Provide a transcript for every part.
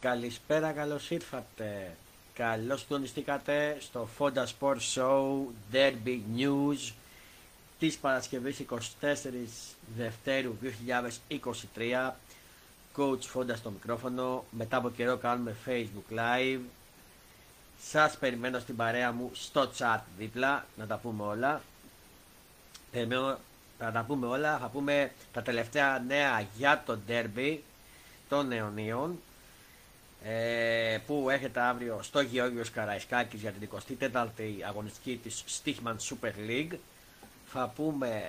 Καλησπέρα, καλώς ήρθατε. Καλώς συντονιστήκατε στο Fonda Sports Show Derby News της Παρασκευής 24 Δευτέρου 2023. Coach Fonda στο μικρόφωνο. Μετά από καιρό κάνουμε Facebook Live. Σας περιμένω στην παρέα μου στο chat δίπλα, να τα πούμε όλα. Θα πούμε τα τελευταία νέα για το derby των αιωνίων που έρχεται αύριο στο Γεώργιος Καραϊσκάκης για την 24η αγωνιστική της Stichmann Super League. Θα πούμε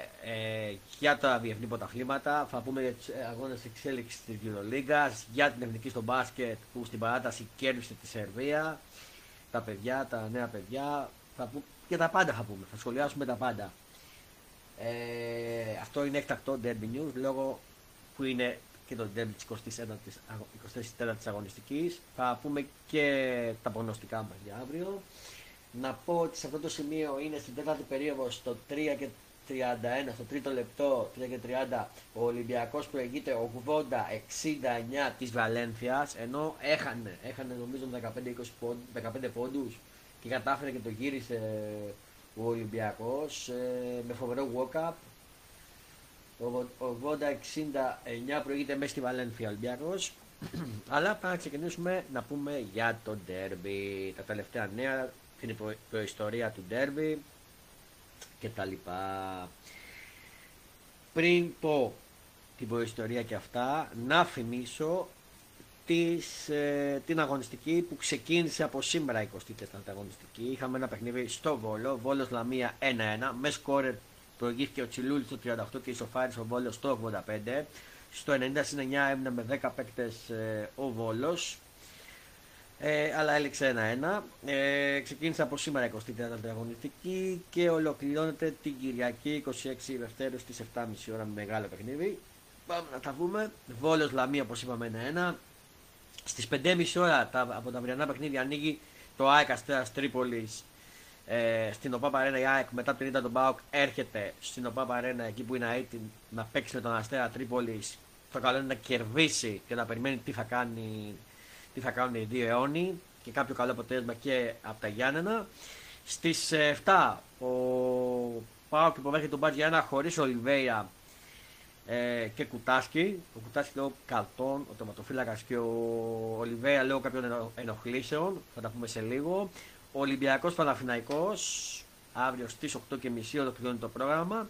για τα διεθνή πρωταθλήματα, θα πούμε για τους αγώνες εξέλιξης της Euroligas, για την εθνική στο μπάσκετ που στην παράταση κέρδισε τη Σερβία, τα νέα παιδιά, και τα πάντα θα πούμε, θα σχολιάσουμε τα πάντα. Αυτό είναι εκτακτό Derby News λόγω που είναι και το Derby της 24ης αγωνιστικής. Θα πούμε και τα προγνωστικά μας για αύριο. Να πω ότι σε αυτό το σημείο είναι στην 4η περίοδο, στο 3:31, στο 3ο λεπτό, 3:30, ο Ολυμπιακός προηγείται 80-69 της Βαλένθιας, ενώ έχανε νομίζω 15 πόντους και κατάφερε και το γύρισε ο Ολυμπιακός με φοβερό walk-up. 80-69 προηγείται μέσα στη Βαλένθια Ολυμπιακός. Αλλά πάμε να ξεκινήσουμε να πούμε για το ντέρμπι, τα τελευταία νέα, την προϊστορία του ντέρμπι και τα λοιπά. Πριν πω την προϊστορία και αυτά, να θυμίσω την αγωνιστική που ξεκίνησε από σήμερα, 24η αγωνιστική. Είχαμε ένα παιχνίδι στο Βόλο, Βόλος Λαμία 1-1, με σκόρερ προηγήθηκε ο Τσιλούλης στο 38 και ισοφάρισε ο Βόλος στο 85. Στο 90-9 έμεινε με 10 παίκτες ο Βόλος, αλλά έληξε 1-1. Ξεκίνησε από σήμερα 24η αγωνιστική και ολοκληρώνεται την Κυριακή 26 Δευτέρου στις 7.30 ώρα με μεγάλο παιχνίδι. Πάμε να τα βούμε. Βόλος Λαμία, όπως είπαμε, 1-1. Στις 5.30 ώρα από τα αυριανά παιχνίδια ανοίγει το ΑΕΚ Αστέρας Τρίπολης στην ΟΠΑΠ Αρένα. Η ΑΕΚ μετά την ήττα τον ΠΑΟΚ έρχεται στην ΟΠΑΠ Αρένα, εκεί που είναι αίτην, να παίξει με τον Αστέρα Τρίπολης. Το καλό είναι να κερδίσει και να περιμένει τι θα κάνουν οι δύο αιώνιοι και κάποιο καλό αποτέλεσμα και από τα Γιάννενα. Στις 7 ο ΠΑΟΚ υποβέρχεται τον ΠΑΣ Γιάννενα χωρίς Ολιβέιρα και Κουτάσκι. Ο Κουτάσκι λόγω καρτών, ο τερματοφύλακας, και ο Ολιβέα λόγω κάποιων ενοχλήσεων. Θα τα πούμε σε λίγο. Ο Ολυμπιακός Παναθηναϊκός αύριο στις 8.30 ολοκληρώνει το πρόγραμμα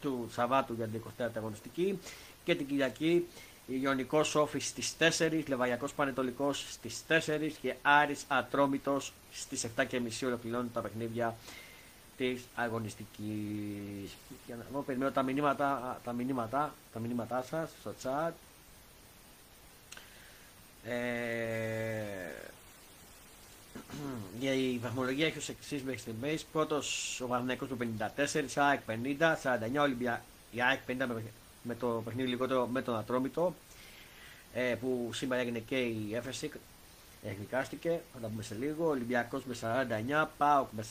του Σαββάτου για την 24η αγωνιστική. Και την Κυριακή Ιωνικός Όφης στις 4, Λεβαδιακός Πανετολικός στις 4 και Άρης Ατρόμητος στις 7.30 ολοκληρώνει τα παιχνίδια της αγωνιστικής. Για να περιμένω τα μηνύματά σας στο chat. Η βαθμολογία έχει ως εξής μέχρι στιγμής. Πρώτος ο Παναθηναϊκός με 54, ΑΕΚ 50, 49 Ολυμπιακός, η ΑΕΚ 50 με το παιχνίδι λιγότερο με τον Ατρόμητο, που σήμερα έγινε και η έφεση, εκδικάστηκε, θα τα πούμε σε λίγο. Ολυμπιακός με 49, ΠΑΟΚ με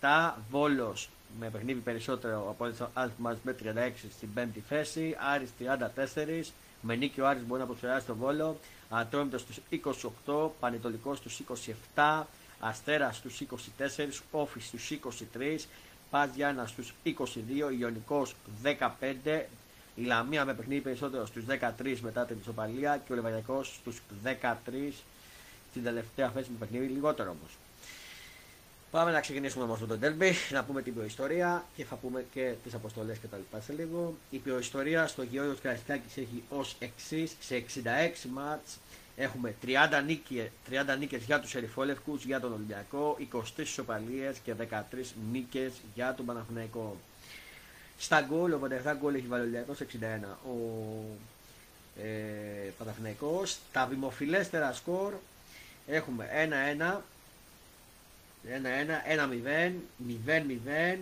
47, Βόλος με παιχνίδι περισσότερο από όλες τις άλλες ομάδες με 36 στην 5η θέση, Άρης 34, με νίκη ο Άρης μπορεί να αποξεράσει τον Βόλο, Ατρόμητος στους 28, Πανετολικός στους 27, Αστέρας στους 24, Όφης στους 23, ΠΑΣ Γιάννενα στους 22, Ιωνικός 15, η Λαμία με παιχνίδι περισσότερο στους 13 μετά την ισοπαλία και ο Λεβαδιακός στους 13, στην τελευταία θέση με παιχνίδι λιγότερο όμως. Πάμε να ξεκινήσουμε όμως με τον ντέρμπι, να πούμε την προϊστορία και θα πούμε και τις αποστολές και τα λοιπά σε λίγο. Η προϊστορία στο Γεώργιος Καραϊσκάκης έχει ως εξής: σε 66 μάτς έχουμε 30 νίκες για τους ερυφόλευκους, για τον Ολυμπιακό, 23 ισοπαλίες και 13 νίκες για τον Παναθηναϊκό. Στα γκολ, 87 γκολ έχει βάλει ο Ολυμπιακός, 61 ο Παναθηναϊκός. Τα δημοφιλέστερα σκορ έχουμε 1-1, 1-0, 0-0,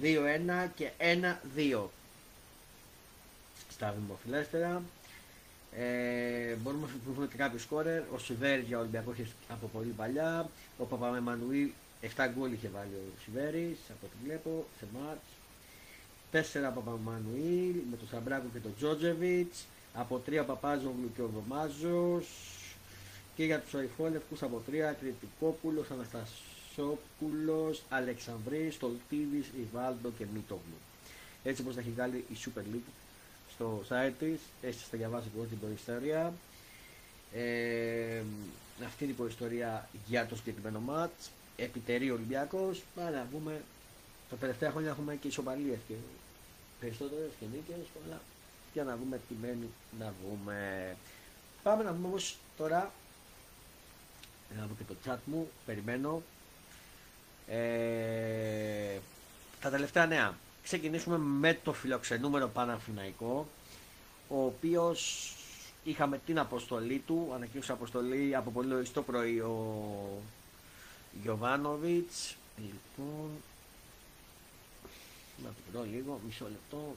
2-1 και 1-2. Στα δημοφιλέστερα μπορούμε να πούμε και κάποιους σκόρερ. Ο Σιβέρης για Ολυμπιακό είχε από πολύ παλιά. Ο Παπαμεμανουήλ 7 γκολ είχε βάλει ο Σιβέρης, από ό,τι βλέπω, σε μάτς. 4 Παπαμεμανουήλ με τον Σαμπράκο και τον Τζότζεβιτς, από 3 Παπάζογλου και ο Δωμάζος, και για τους αϊφόλευκους από 3 Κρητικόπουλος, Αναστασόπουλος, Αλεξανδρής, Στολτίδης, Ιβάλντο και Μίτογλου. Έτσι όπως τα έχει βγάλει η Super League στο site της, έτσι θα διαβάσει εγώ την προϊστορία. Αυτή είναι η προϊστορία για το συγκεκριμένο μάτς. Επιτερεί ο Ολυμπιακός, αλλά βγούμε. Τα τελευταία χρόνια έχουμε και ισοπαλίες και περισσότερες και νίκες, αλλά για να δούμε τι μένει να βγούμε. Πάμε να δούμε όμως τώρα, να δω και το chat μου, περιμένω, τα τελευταία νέα. Ξεκινήσουμε με το φιλοξενούμενο Παναθηναϊκό, ο οποίος είχαμε την αποστολή του, ανακοίνωσε αποστολή από πολύ νωρίς το πρωί ο Γιωβάνοβιτς. Λοιπόν, να την βρω λίγο, μισό λεπτό,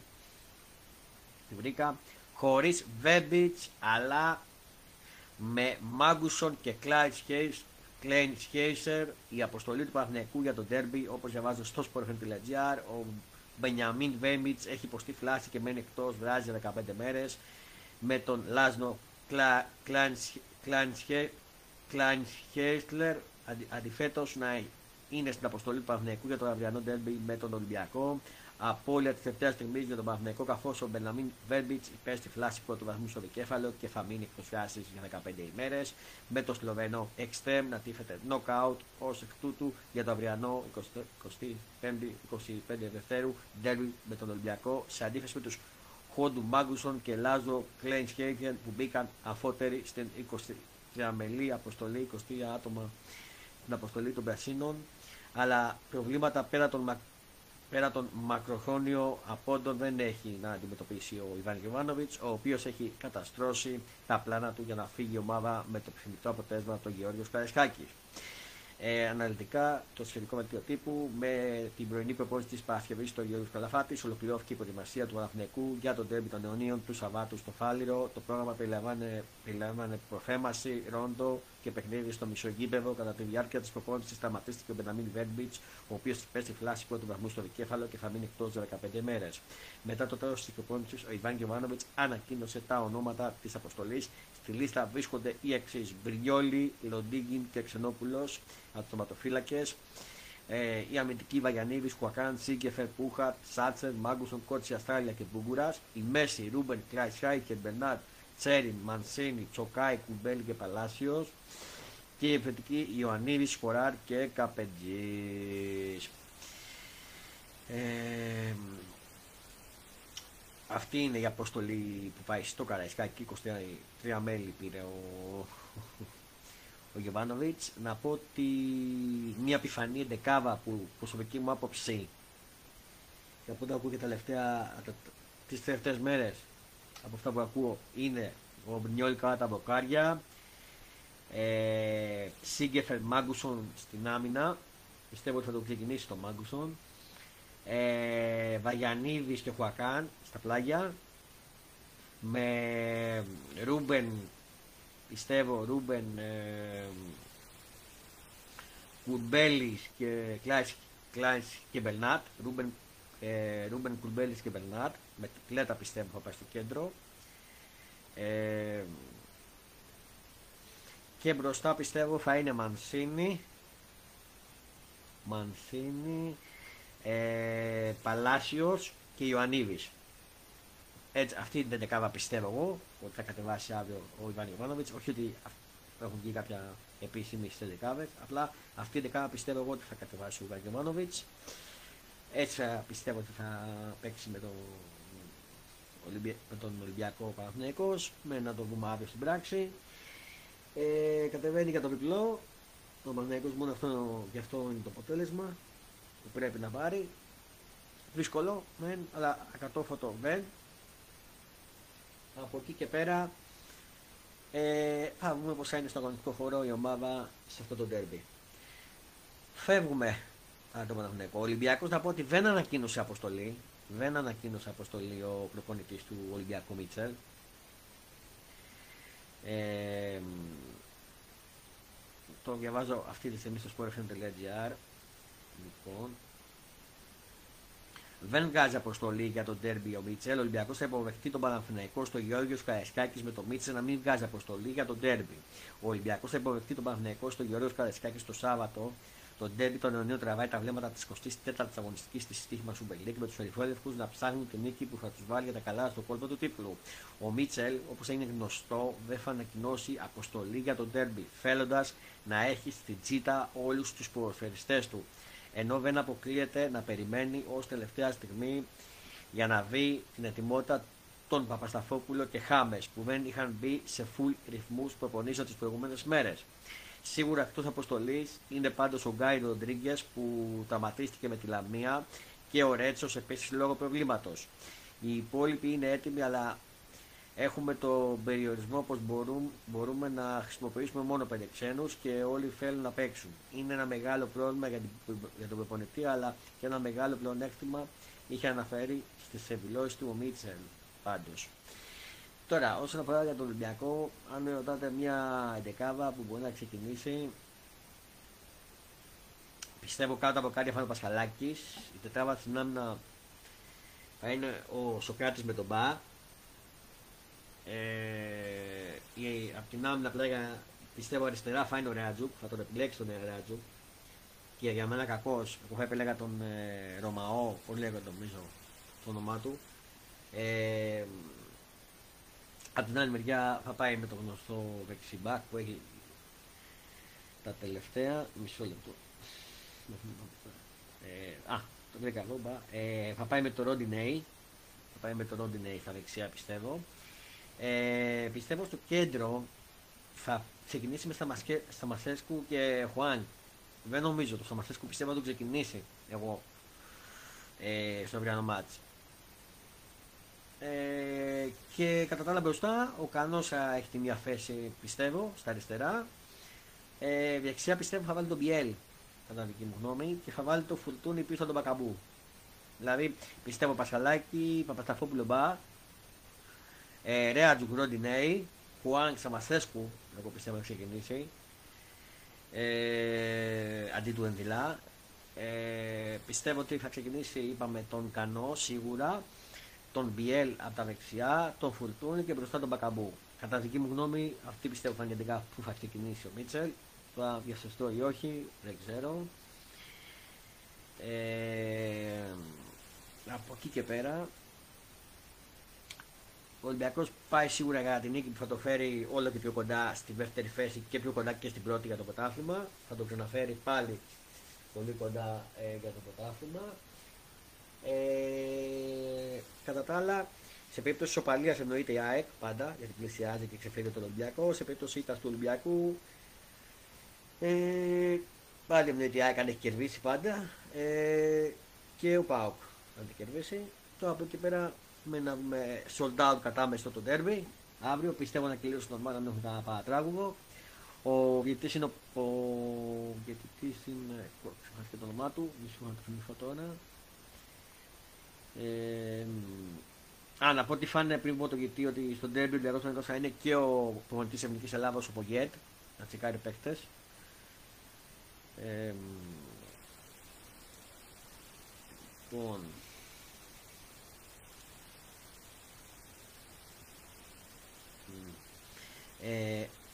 τη βρήκα, χωρίς Βέμπιτς αλλά με Μάγκουσον και Κλάιν Χάιζερ η αποστολή του Παναθηναϊκού για το ντέρμπι, όπως διαβάζω στο sportfm.gr. Ο Μπενιαμίν Βέμπιτς έχει υποστεί φλάση και μένει εκτός, βράζει 15 μέρες, με τον Λάσλο Κλάιν Χάιζερ αντιθέτως να είναι στην αποστολή του Παναθηναϊκού για τον αυριανό ντέρμπι με τον Ολυμπιακό. Απόλυτα τη τελευταία στιγμή για τον Παναθηναϊκό, καθώς ο Μπενιαμίν Βέμπιτς υπέστη φλάση πρώτου βαθμού στο δικέφαλο και θα μείνει εκτός φλάσης για 15 ημέρες, με το Σλοβενό Extreme να τύφεται knockout, ως εκ τούτου για το αυριανό 25 Δευτέρου ντέρμπι με τον Ολυμπιακό, σε αντίθεση με τους Χόντου Μάγκουσον και Λάζο Κλάιν Χάιζερ που μπήκαν αφότεροι στην 23 μελή αποστολή, 23 άτομα στην αποστολή των Πρασίνων. Αλλά προβλήματα πέρα τον μακροχρόνιο απόντων δεν έχει να αντιμετωπίσει ο Ιβάν Γεωβάνοβιτς, ο οποίος έχει καταστρώσει τα πλάνα του για να φύγει η ομάδα με το επιθυμητό αποτέλεσμα τον Γεώργιο Καραϊσκάκη. Αναλυτικά το σχετικό δελτίο τύπου με την πρωινή προπόνηση της Παρασκευής του Γεώργιου Καλαφάτη ολοκληρώθηκε η προετοιμασία του Παναθηναϊκού για τον ντέρμπι των αιωνίων του Σαββάτου στο Φάληρο. Το πρόγραμμα περιλάμβανε προφέμαση, ρόντο και παιχνίδι στο μισό γήπεδο. Κατά τη διάρκεια της προπόνησης σταματίστηκε ο Μπενιαμίν Βέμπιτς, ο οποίος υπέστη φλάση πρώτου βαθμού στο δικέφαλο και θα μείνει εκτός 15 μέρες. Μετά το τέλος της προπόνησης, ο Ιβάν Γεωβάνοβιτς ανακοίνωσε τα ονόματα της αποστολής. Στη λίστα βρίσκονται οι εξής: Μπριόλι, Λοντίγκιν και Ξενόπουλος, αυτοματοφύλακες. Η αμυντική Βαγιανίδης, Χουακάν, Σίγκεφερ, Πούχα, Σάτσερ, Μάγκουσον, Κότσι, Αστράλια και Μπούγκουρας. Η μέση Ρούμπεν, Κλάισχάικερ, Μπερνάρ, Τσέριν, Μανσίνη, Τσοκάι, Κουμπέλ και Παλάσιος. Και η επιθετική Ιωαννίδης, Χοράρ και Καπεντζής. Αυτή είναι η αποστολή που πάει στο Καραϊσκάκι, 23 μέλη πήρε ο Γιωβάνοβιτς. Να πω ότι μια πιφανή εντεκάδα που προσωπική μου άποψη, και από ό,τι ακούω και τις τελευταίες μέρες, από αυτά που ακούω, είναι ο Μπρινιόλ κατά τα μπλοκάρια, Σίγκεφερ Μάγκουσον στην άμυνα, πιστεύω ότι θα το ξεκινήσει το Μάγκουσον, Βαγιανίδης και Χουακάν στα πλάγια, με Ρούμπεν, πιστεύω Ρούμπεν, Κουρμπέλης και Κλάις και Μπελνάτ, Ρούμπεν Κουρμπέλης και Μπελνάτ, με την Πλέτα πιστεύω θα πάει στο κέντρο, και μπροστά πιστεύω θα είναι Μανσίνη, Παλάσιος και Ιωαννίδης. Έτσι, αυτή την δεκάδα πιστεύω εγώ ότι θα κατεβάσει αύριο ο Ιβάν Γεωβάνοβιτς. Όχι ότι έχουν βγει κάποια επίσημη στις δεκάδες, απλά αυτή την δεκάδα πιστεύω εγώ ότι θα κατεβάσει ο Ιβάν Γεωβάνοβιτς. Έτσι πιστεύω ότι θα παίξει με τον Ολυμπιακό Παναθηναϊκός, με να το δούμε αύριο στην πράξη. Κατεβαίνει για το διπλό ο Παναθηναϊκός, μόνο γι' αυτό είναι το αποτέλεσμα που πρέπει να πάρει. Δύσκολο μεν, αλλά ακατόφωτο μεν. Από εκεί και πέρα θα δούμε πως θα είναι στο αγωνιστικό χώρο η ομάδα σε αυτό το ντέρμπι. Φεύγουμε από τον Παναθηναϊκό. Ο Ολυμπιακός, να πω ότι δεν ανακοίνωσε αποστολή ο προπονητής του Ολυμπιακού Μίτσελ. Το διαβάζω αυτή τη στιγμή στο sportfm.gr. Λοιπόν, Δεν βγάζει αποστολή για τον ντέρμπι ο Μίτσελ. Ο Ολυμπιακός θα υποδεχτεί τον Παναθηναϊκό στο Γεώργιος Καραϊσκάκης, με τον Μίτσελ να μην βγάζει αποστολή για τον ντέρμπι. Ο Ολυμπιακός θα υποδεχτεί τον Παναθηναϊκό στο Γεώργιος Καραϊσκάκης το Σάββατο. Το ντέρμπι των Ιωνίων τραβάει τα βλέμματα της 24ης αγωνιστικής της Stichmann Super League, με τους ερυθρόλευκους να ψάχνουν τη νίκη που θα τους βάλει για τα καλά στο κόλπο του τίτλου. Ο Μίτσελ, όπως είναι γνωστό, δεν θα ανακοινώσει αποστολή για τον ντέρμπι, θέλοντας να έχει στην τσίτα όλους τους ποδοσφαιριστές του. Ενώ δεν αποκλείεται να περιμένει ως τελευταία στιγμή για να δει την ετοιμότητα των Παπασταθόπουλο και Χάμες, που δεν είχαν μπει σε full ρυθμούς προπονήσεων τις προηγούμενες μέρες. Σίγουρα εκτός αποστολής είναι πάντως ο Γκάι Ροντρίγκες, που τραυματίστηκε με τη Λαμία, και ο Ρέτσος επίσης λόγω προβλήματος. Οι υπόλοιποι είναι έτοιμοι, αλλά έχουμε τον περιορισμό πως μπορούμε να χρησιμοποιήσουμε μόνο 5 ξένους και όλοι θέλουν να παίξουν. Είναι ένα μεγάλο πρόβλημα για τον προπονητή, αλλά και ένα μεγάλο πλεονέκτημα, είχε αναφέρει στις εκδηλώσεις του ο Μίτσελ πάντως. Τώρα, όσον αφορά για τον Ολυμπιακό, αν με ρωτάτε μια εντεκάδα που μπορεί να ξεκινήσει, πιστεύω κάτω από κάτι θα είναι ο Πασχαλάκης. Η τετράδα στην άμυνα θα είναι ο Σοκράτης με τον Μπα. Από την άμυνα πλάγια πιστεύω αριστερά θα είναι ο Ρεάντζου, θα τον επιλέξει τον Ρεάντζου. Και για μένα κακός, εγώ θα επιλέγα τον Ρωμαό, πώς λέγεται νομίζω το όνομά του. Από την άλλη μεριά θα πάει με το γνωστό δεξιμπάκ που έχει τα τελευταία μισό λεπτό. Το βρήκα εδώ. Θα πάει με το Ρόντι Νέι. Θα πάει με το Ρόντι Νέι στα δεξιά πιστεύω. Πιστεύω στο κέντρο θα ξεκινήσει με Σταμαρσέσκου και Χουάν. Δεν νομίζω το Σταμαρσέσκου πιστεύω να το ξεκινήσει εγώ στο αυριανό μάτς. Και κατά τα άλλα μπροστά ο Κανόσα έχει τη μία θέση πιστεύω στα αριστερά. Δεξιά πιστεύω θα βάλει τον Μπιέλ, κατά δική μου γνώμη, και θα βάλει το Φουρτούνι πίσω τον Μπακαμπού. Δηλαδή πιστεύω Πασχαλάκη, Παπασταθόπουλο Μπα, Ρέατζου Ρόντι Νέι, Χουάν Ξαμασέσκου, εγώ πιστεύω να ξεκινήσει αντί του Ενδυλά. Πιστεύω ότι θα ξεκινήσει, είπαμε, τον Κανό σίγουρα, τον Μπιέλ από τα δεξιά, τον Φουρτούνι και μπροστά τον Μπακαμπού. Κατά δική μου γνώμη, αυτή πιστεύω φανητικά που θα ξεκινήσει ο Μίτσελ. Θα διασωστώ ή όχι, δεν ξέρω. Από εκεί και πέρα, ο Ολυμπιακός πάει σίγουρα για την νίκη που θα το φέρει όλο και πιο κοντά στη δεύτερη θέση και πιο κοντά και στην πρώτη για το πρωτάθλημα. Θα το ξαναφέρει πάλι πολύ κοντά για το πρωτάθλημα. Κατά τα άλλα, σε περίπτωση ισοπαλίας εννοείται η ΑΕΚ πάντα, γιατί πλησιάζει και ξεφύγει τον Ολυμπιακό. Σε περίπτωση ήττας του Ολυμπιακού, πάλι εννοείται η ΑΕΚ αν έχει κερδίσει πάντα, και ο ΠΑΟΚ αν έχει κερδίσει. Τώρα από εκεί πέρα με sold out κατάμεστο το ντέρμπι. Αύριο πιστεύω να κλείσουν νορμά, να μην έχουν κανένα παρατράγουδο. Ο διαιτητής είναι ξεχάσει και το όνομά του, μισό να το θυμηθώ τώρα. Να πω ότι φάνε πριν από το γητή ότι στον ντέρμπι του Ολυμπιακού θα είναι και ο προπονητής Εθνικής Ελλάδας, ο Πογιέτ, να τσεκάρει παίκτες. Λοιπόν,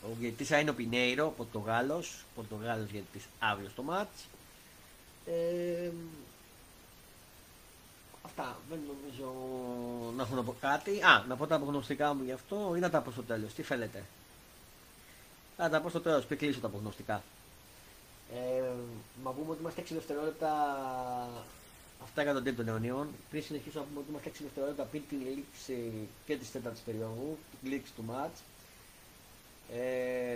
ο γητής θα είναι ο Πινέιρο, Πορτογάλος γητής αύριο στο μάτς. Αυτά, δεν νομίζω να έχω να πω κάτι. Να πω τα απογνωστικά μου γι' αυτό ή να τα πω στο τέλος, τι θέλετε? Να τα πω στο τέλος, πριν κλείσω τα απογνωστικά. Μα πούμε ότι είμαστε 6 δευτερόλεπτα, αυτά για τον τύπο των αιωνίων. Πριν συνεχίσω να πούμε ότι είμαστε 6 δευτερόλεπτα πριν την λήξη και της 4ης περίοδου, την λήξη του μάτς.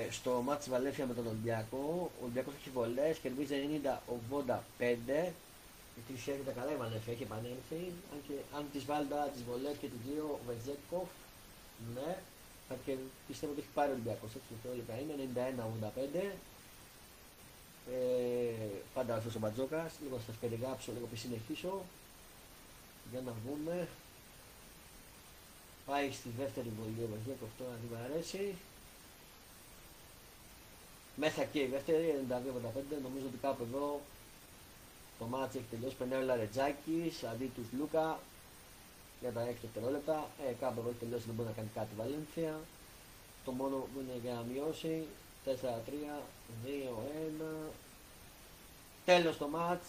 Στο μάτς της Βαλένθια με τον Ολυμπιακό, ο Ολυμπιακός έχει βολές, κερδίζει 90-85. Η Τρισιά τα καλά, η Βαλένθια έχει επανέλθει. Αν τις βάλει τώρα τις βολές και τις δύο, ο Βεζέκοφ, ναι, πιστεύω ότι έχει πάρει ο Ολυμπιακός. Έτσι δευτερόλεπτα είναι, 91-85. Πάντα αυτός ο Μπατζόκας, λίγο θα σας περιγράψω, λίγο πριν συνεχίσω. Για να βγούμε. Πάει στη δεύτερη βολή ο Βεζέκοφ, τώρα δεν μου αρέσει. Μέσα και η δεύτερη, 92-85, νομίζω ότι κάπου εδώ Το μάτς έχει τελειώσει, περνάει ο Λαρετζάκης αντί του Λούκα για τα 6 δευτερόλεπτα. Κάπου εδώ έχει τελειώσει, δεν μπορεί να κάνει κάτι η Βαλένθια. Το μόνο που είναι για να μειώσει. 4-3, 2-1. Τέλος το μάτς,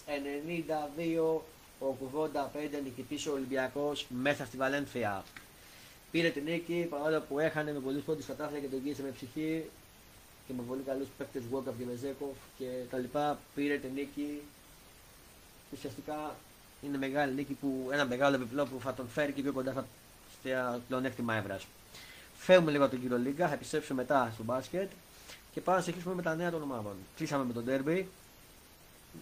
92-85 νικητής ο Ολυμπιακός μέσα στη Βαλένθια. Πήρε την νίκη παρόλο που έχανε με πολλούς πόντους, κατάφερε και τον κοίτησε με ψυχή και με πολύ καλούς παίκτες Walkup και Βεζέκοφ και τα λοιπά. Πήρε την νίκη. Ουσιαστικά είναι μεγάλη νίκη, που, ένα μεγάλο επιπλό που θα τον φέρει και πιο κοντά στο πλεονέκτημα έδρας. Φεύγουμε λίγο από την Euroliga, θα επιστρέψουμε μετά στο μπάσκετ και πάμε να συνεχίσουμε με τα νέα των ομάδων. Κλείσαμε με τον Derby,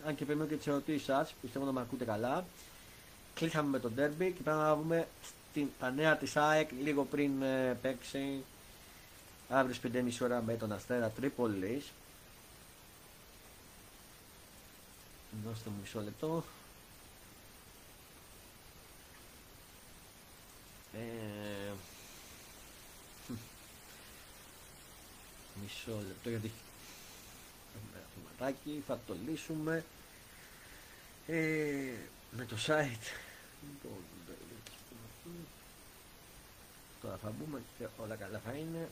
αν και περιμένω και τις ερωτήσεις σας, πιστεύω να με ακούτε καλά. Κλείσαμε με τον Derby και πάμε να δούμε τα νέα της ΑΕΚ λίγο πριν παίξει αύριο στις 5.30 ώρα με τον Αστέρα Τρίπολης. Δώστε μου μισό λεπτό. Μισό λεπτό γιατί αυτοματάκι, θα το λύσουμε με το site. Τώρα θα μπούμε και όλα καλά θα είναι.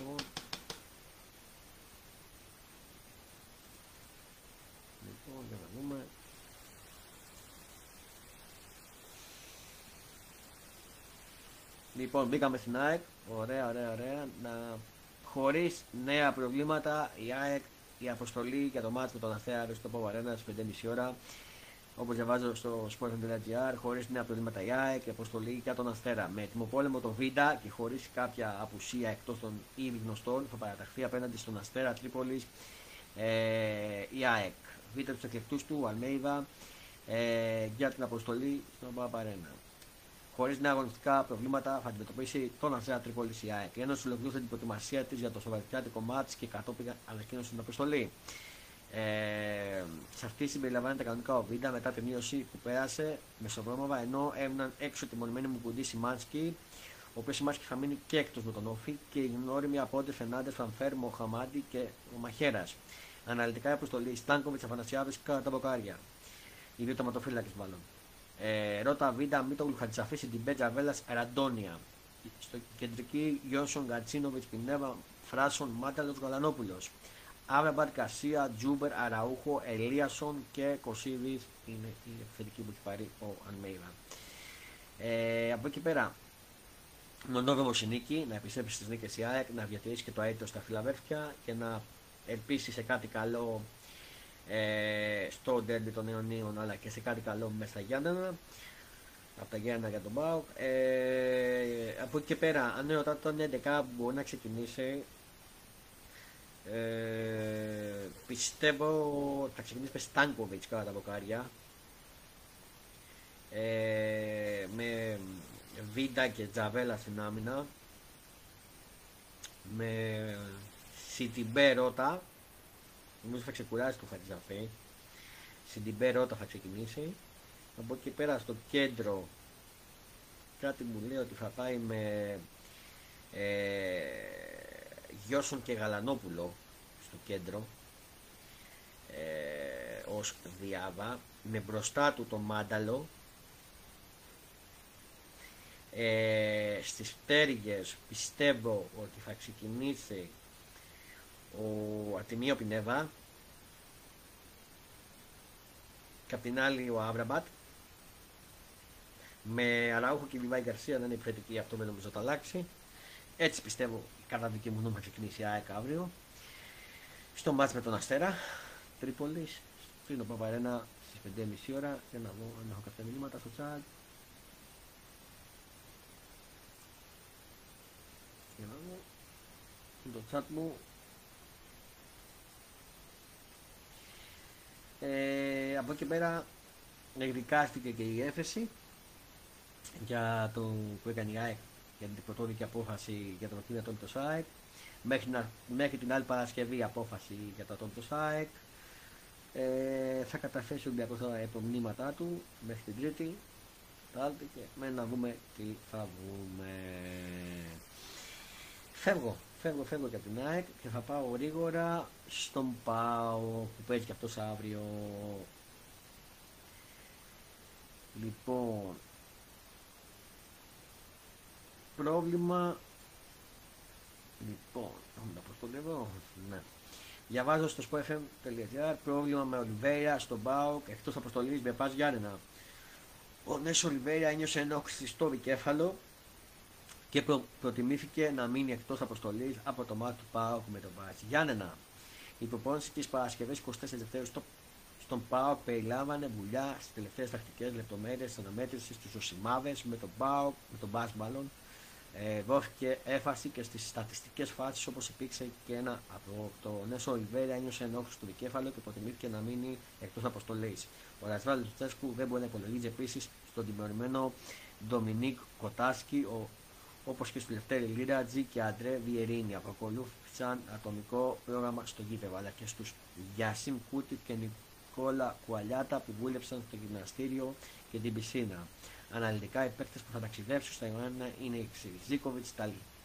Λοιπόν, για να δούμε. Λοιπόν, μπήκαμε στην ΑΕΚ, ωραία, χωρίς νέα προβλήματα η ΑΕΚ, η αποστολή για το μάτς με τον Αστέρα στο ΟΠΑΠ Αρένα στις 5.30 ώρα, όπως διαβάζω στο sportfm.gr, χωρίς νέα προβλήματα η ΑΕΚ, η αποστολή για τον Αστέρα, με έτοιμο πόλεμο τον ΒΙΤΑ και χωρίς κάποια απουσία εκτός των ήδη γνωστών, θα παραταχθεί απέναντι στον Αστέρα Τρίπολης η ΑΕΚ. Β' τους εκλεκτούς του, Αλμέιδα, για την αποστολή στον ΟΠΑΠ Αρένα. Χωρίς νέα αγωνιστικά προβλήματα θα αντιμετωπίσει τον Αστέρα Τρίπολης η ΑΕΚ. Η Ένωση ολοκλήρωσε την προετοιμασία της για το σαββατιάτικο μάτς και κατόπιν ανακοίνωσε την αποστολή. Σε αυτή συμπεριλαμβάνεται κανονικά ο Βίντα μετά τη μείωση που πέρασε μεσοβρόμαβα, ενώ έμειναν έξω τιμωρημένοι μου κουντή Σιμάνσκι, ο οποίος Σιμάνσκι θα μείνει και εκτός με τον Όφη, και οι γνώριμοι απόντες Φερνάντες, Φανφέρ, Μοχαμάντι και ο Μαχέρας. Αναλυτικά η αποστολή Στάνκοβιτς, Αφανασιάδης κατά τα μποκάρια. Οι δύο τοματοφύλακες μάλλον. Ρώτα Βίντα, Μίτογλου, Χατζαφίση, Τιμπέτζα, Βέλλας, Ραντόνια. Στο κεντρική Γιώσον, Γκατσίνοβιτς, Πινέβα, Φράσον, Μάταλος, Γαλανόπουλος. Άβραμπαρ, Κασία, Τζούμπερ, Αραούχο, Ελίασον και Κωσίδης είναι η επιθετική που έχει πάρει ο Αλμέιδα. Από εκεί πέρα, μονόδρομος η νίκη, να επιστρέψει στις νίκες η ΑΕΚ, να διατηρήσει και το αίτητο στα Φιλαδέλφια και να ελπίσει σε κάτι καλό στο ντέρμπι των Ιωνίων, αλλά και σε κάτι καλό μέσα στα Γιάννενα, από τα Γιάννενα για τον ΠΑΟΚ. Από εκεί και πέρα, αν ρωτάτε τον 11 που μπορεί να ξεκινήσει, πιστεύω θα ξεκινήσει με Στάνκοβιτς κατά τα μποκάρια, με Βίντα και Τζαβέλα στην άμυνα, με Σιτιμπέ Ρώτα. Νομίζω θα ξεκουράσει το Χατζαφή. Σιντιμπέ Ρώτα θα ξεκινήσει. Από εκεί πέρα στο κέντρο κάτι μου λέει ότι θα πάει με Γιώσον και Γαλανόπουλο στο κέντρο ως διάβα, με μπροστά του το Μάνταλο. Στις πτέρυγες πιστεύω ότι θα ξεκινήσει ο Ατιμίο Πινέβα και απ' την άλλη ο Άβραμπατ, με Αραούχο και Λιβάη Γκαρσία, δεν είναι επιθετική, αυτό με νομίζω θα αλλάξει. Έτσι πιστεύω, κατά δική μου γνώμη, θα ξεκινήσει η ΑΕΚ αύριο στο μάτς με τον Αστέρα Τρίπολης στην ΟΠΑΠ Αρένα στις 5.30 ώρα, για να δω αν έχω κάποια μηνύματα στο chat. Για να δω το chat μου. Από εκεί πέρα εκδικάστηκε και η έφεση για το που έκανε η ΑΕΚ, για την πρωτόδικη απόφαση για τον οποίο ήταν το ΣΑΕΚ. Μέχρι την άλλη Παρασκευή απόφαση για το ατόμητο ΣΑΕΚ. Θα καταθέσει ο Ολυμπιακός τα επομνήματά του μέχρι την Τρίτη, Τετάρτη, και να δούμε τι θα βγούμε. Φεύγω. Φεύγω και από την ΑΕΚ και θα πάω γρήγορα στον ΠΑΟΚ που παίζει και αυτός αύριο. Λοιπόν, πρόβλημα. Λοιπόν, ναι. Διαβάζω στο sportfm.gr πρόβλημα με Ολιβέιρα στον ΠΑΟΚ εκτός αποστολής με ΠΑΣ Γιάννενα. Ο Νέσο Ολιβέιρα ένιωσε ένα όξι στο δικέφαλο και προτιμήθηκε να μείνει εκτός αποστολής από το μάτι του ΠΑΟΚ με τον ΠΑΣ Γιάννενα. Η προπόνηση της Παρασκευής 24 Δευτέρου στον ΠΑΟΚ περιλάμβανε βουλιά στις τελευταίες τακτικές λεπτομέρειες της αναμέτρησης στους οσημάδες με τον ΠΑΟΚ, με τον ΠΑΣ μάλλον. Δόθηκε έφαση και στις στατιστικές φάσεις, όπως υπήρξε και ένα από το Νέσο Ολιβέιρα ένιωσε ενόχληση στο δικέφαλο και προτιμήθηκε να μείνει εκτός αποστολής. Ο Ρασβάλ Λουτσέσκου δεν μπορεί να υπολογίζει επίσης στον τιμωρημένο Ντομινίκ Κοτάσκι, όπως και στους Λευτέρη Λίρατζη και Αντρέ Βιερίνια, που ακολούθησαν ατομικό πρόγραμμα στο γήπεδο, αλλά και στους Γιασίμ Κούτι και Νικόλα Κουαλιάτα που δούλεψαν στο γυμναστήριο και την πισίνα. Αναλυτικά οι παίκτες που θα ταξιδεύσουν στα Ιωάννα είναι οι Ξυριζίκοβιτς,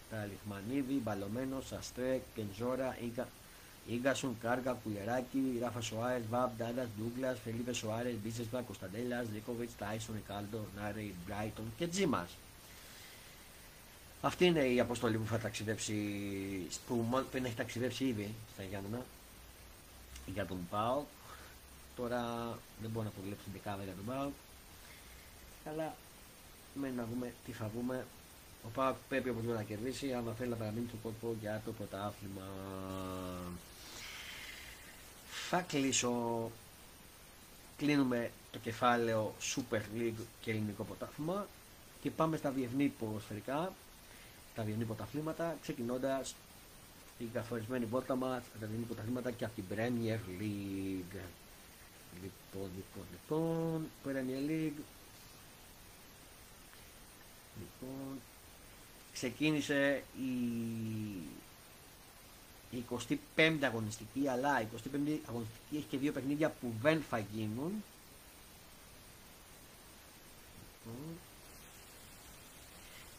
Ταλιχμανίδη, Μπαλωμένος, Αστρέ, Κεντζόρα, Ίγκασον, Κάργα, Κουλεράκη, Ράφα Σοάρες, Βαμπ, Ντάνας, Ντούγκλας, Φελίπε Σοάρες, Μπίσεσμα, Κωνσταντέλας, Ζίκοβιτς, Τάισον, Ρικάλντο, Νάρεϊ, Μπράιτον και Τζίμας. Αυτή είναι η αποστολή που θα ταξιδέψει, που πριν έχει ταξιδέψει ήδη στα Γιάννενα για τον ΠΑΟΚ. Τώρα δεν μπορώ να προβλέψω την δεκάδα για τον ΠΑΟΚ, αλλά μένει να δούμε τι θα βγούμε. Ο ΠΑΟΚ πρέπει οπωσδήποτε να κερδίσει άμα θέλει να παραμείνει στον κόλπο για το πρωτάθλημα. Θα κλείσω. Κλείνουμε το κεφάλαιο Super League και ελληνικό πρωτάθλημα και πάμε στα διεθνή ποδοσφαιρικά, τα διεθνή πρωταθλήματα, ξεκινώντας την καθορισμένη πόρτα μας τα διεθνή πρωταθλήματα και από την Premier League. Λοιπόν, Premier League. Λοιπόν, ξεκίνησε η 25η αγωνιστική, αλλά η 25η αγωνιστική έχει και δύο παιχνίδια που δεν θα γίνουν. Λοιπόν,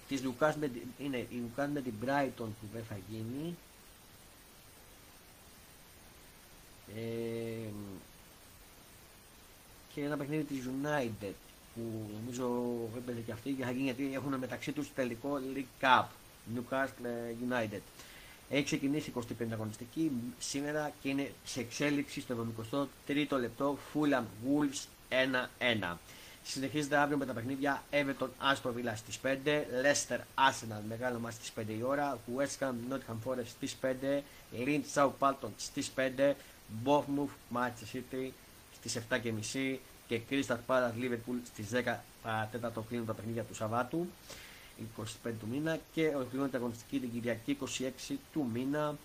της Λουκάς είναι η Λουκάς με την Brighton που δεν θα γίνει. Και ένα παιχνίδι της United που νομίζω δεν παίζει και αυτή, γιατί έχουν μεταξύ τους τελικό League Cup, Newcastle United. Έχει ξεκινήσει 25η αγωνιστική σήμερα και είναι σε εξέλιξη στο 73ο λεπτό, Fulham Wolves 1-1. Συνεχίζεται αύριο με τα παιχνίδια Everton Aston Villa στις 5, Leicester Arsenal μεγάλο μας στις 5 η ώρα, West Ham Nottingham Forest στις 5, Leeds Southampton στις 5, Bournemouth Manchester City στις 7.30 και Crystal Palace Liverpool στις 10 το κλείνουν τα παιχνίδια του Σαββάτου 25 του μήνα και ολοκληρώνεται η αγωνιστική την Κυριακή 26 του μήνα,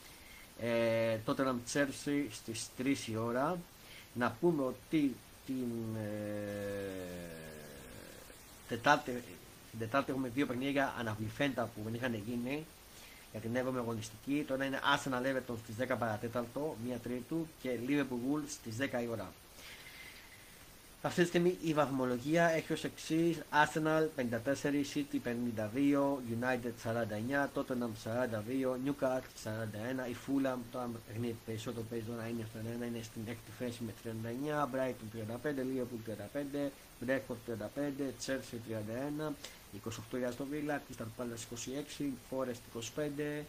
Tottenham Chelsea στις 3 η ώρα. Να πούμε ότι την Τετάρτη έχουμε δύο παιχνίδια αναβληθέντα που δεν είχαν γίνει για την 7η αγωνιστική. Το ένα είναι Arsenal Everton στις 10 παρατέταρτο, 1 Τρίτου, και Liverpool στις 10 η ώρα. Αυτή τη στιγμή η βαθμολογία έχει ως εξής: Arsenal 54, City 52, United 49, Tottenham 42, Newcastle 41, η Fulham τώρα παιχνίδι περισσότερο παίζει τώρα είναι στον 1, είναι στην 6η θέση με 39, Brighton 35, Liverpool 35, Brentford 35, Chelsea 31, 28 για στο Villa, Crystal Palace 26, Forest 25,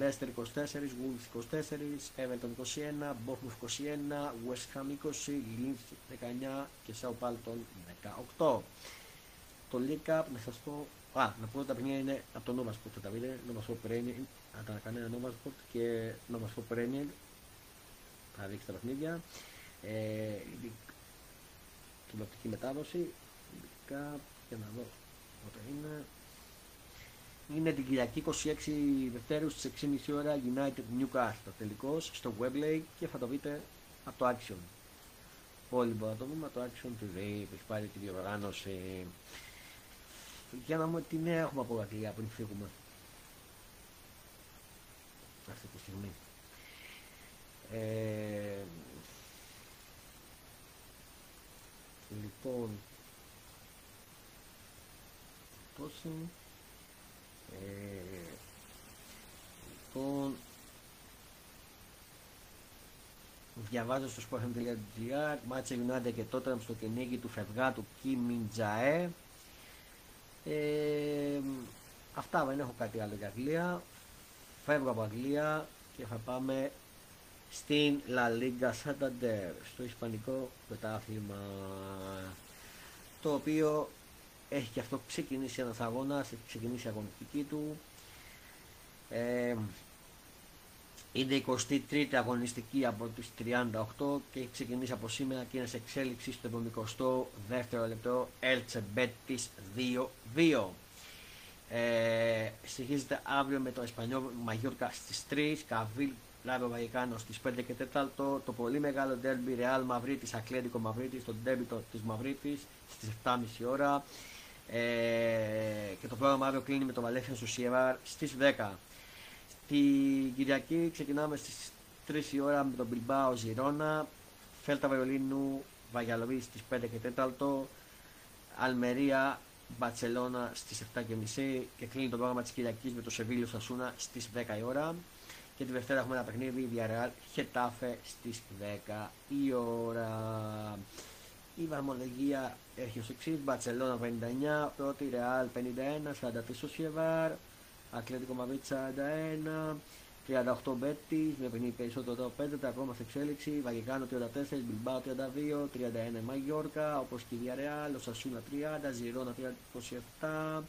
Leicester 24, Wolves 24, Everton 21, Bournemouth 21, West Ham 20, Leeds 19 και Southampton 18. Το League Cup να σας πω, να πω ότι τα παιχνίδια είναι από το Nova Sport, θα τα βρείτε, Nova Sport Premier, αν τα κάνει ένα Nova Sport και Nova Sport Premier, θα δείξει τα παιχνίδια, τηλεοπτική μετάδοση, League Cup, για να δω πότε είναι. Είναι την Κυριακή 26 Δευτέρου στις 6.30 ώρα United Newcastle τελικός στο Webley και θα το δείτε από το Action. Όλοι μπορούμε να το δούμε από το Action TV που έχει πάρει τη διοργάνωση. Για να δούμε τι νέα έχουμε από Αγγλία πριν φύγουμε. Αυτή τη στιγμή. Λοιπόν, Λοιπόν, διαβάζω στο sportfm.gr, Μάτσερ United και Τότραμ στο κυνήγι του φευγάτου Κι Μιντζαέ. Αυτά, δεν έχω κάτι άλλο για Αγγλία. Φεύγω από Αγγλία και θα πάμε στην La Liga Santander, στο ισπανικό πρωτάθλημα, το οποίο έχει και αυτό ξεκινήσει ένας αγώνας, έχει ξεκινήσει η αγωνιστική του. Είναι η 23η αγωνιστική από τις 38 και έχει ξεκινήσει από σήμερα και είναι σε εξέλιξη στο 72ο λεπτό. Έλτσε Μπέτις 2-2. Συνεχίζεται αύριο με το Ισπανιό Μαγιόρκα στις 3, Καβίλ Λάβε Βαγικάνο στις 5 και 4, το πολύ μεγάλο ντέρμπι Ρεάλ Μαυρίτης Ακλέτικο Μαυρίτης, το ντέρμπι της Μαυρίτης στις 7.30 ώρα, και το πρόγραμμα αύριο κλείνει με το Βαλένθια στο Σιβέρη στις 10. Την Κυριακή ξεκινάμε στις 3 η ώρα με τον Μπιλμπάο Ζιρόνα, Φέλτα Βαγιολίνου Βαγιαλοβή στις 5 και 4, Αλμερία Μπαρσελόνα στις 7.30 και κλείνει το πρόγραμμα της Κυριακής με το Σεβίλιο Σασούνα στις 10 η ώρα. Και τη Δευτέρα έχουμε ένα παιχνίδι Villarreal Χετάφε στις 10 η ώρα. Η βαθμολογία έχει ως εξής: Μπαρσελόνα 59, πρώτη Ρεάλ 51, 43 Σοσιεδάδ, Ατλέτικο Μαδρίτη 41, 38 Μπέτις με παιχνίδι περισσότερο το 5, τα ακόμα σε εξέλιξη, Βαγικάνο 34, Μπιλμπάο 32, 31 Μαγιόρκα, όπως και η Villarreal, Οσασούνα 30, Ζιρόνα 27,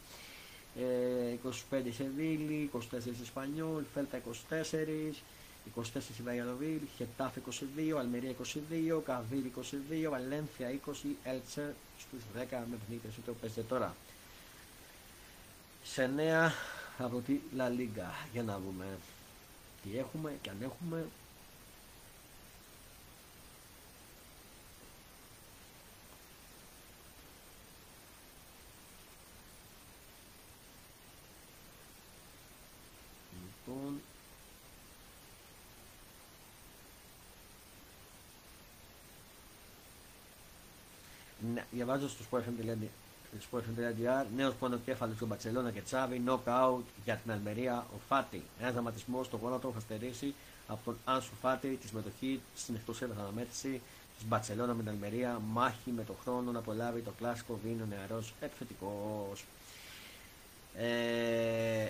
25 Σεβίλη, 24 Ισπανιόλ, Φέλτα 24, 24 Βαγιαλοβίλ, Χετάφ 22, Αλμερία 22, Καβίλ 22, Βαλένθια 20, Έλτσε στους 10 με παιχνίδι περισσότερο το 5 τώρα. Σε νέα από τη La Liga, για να δούμε τι έχουμε και αν έχουμε. Λοιπόν, διαβάζω στο sportfm.gr, νέος πονοκέφαλος του Μπαρσελόνα και Τσάβη, knockout για την Αλμερία ο Φάτι. Ένας δραματισμός στο γόνατο θα στερήσει από τον Άνσου Φάτι τη συμμετοχή στην εκτός έδρας αναμέτρηση της Μπαρσελόνα με την Αλμερία. Μάχη με τον χρόνο να απολάβει το κλασικό βίνο νεαρός επιθετικός.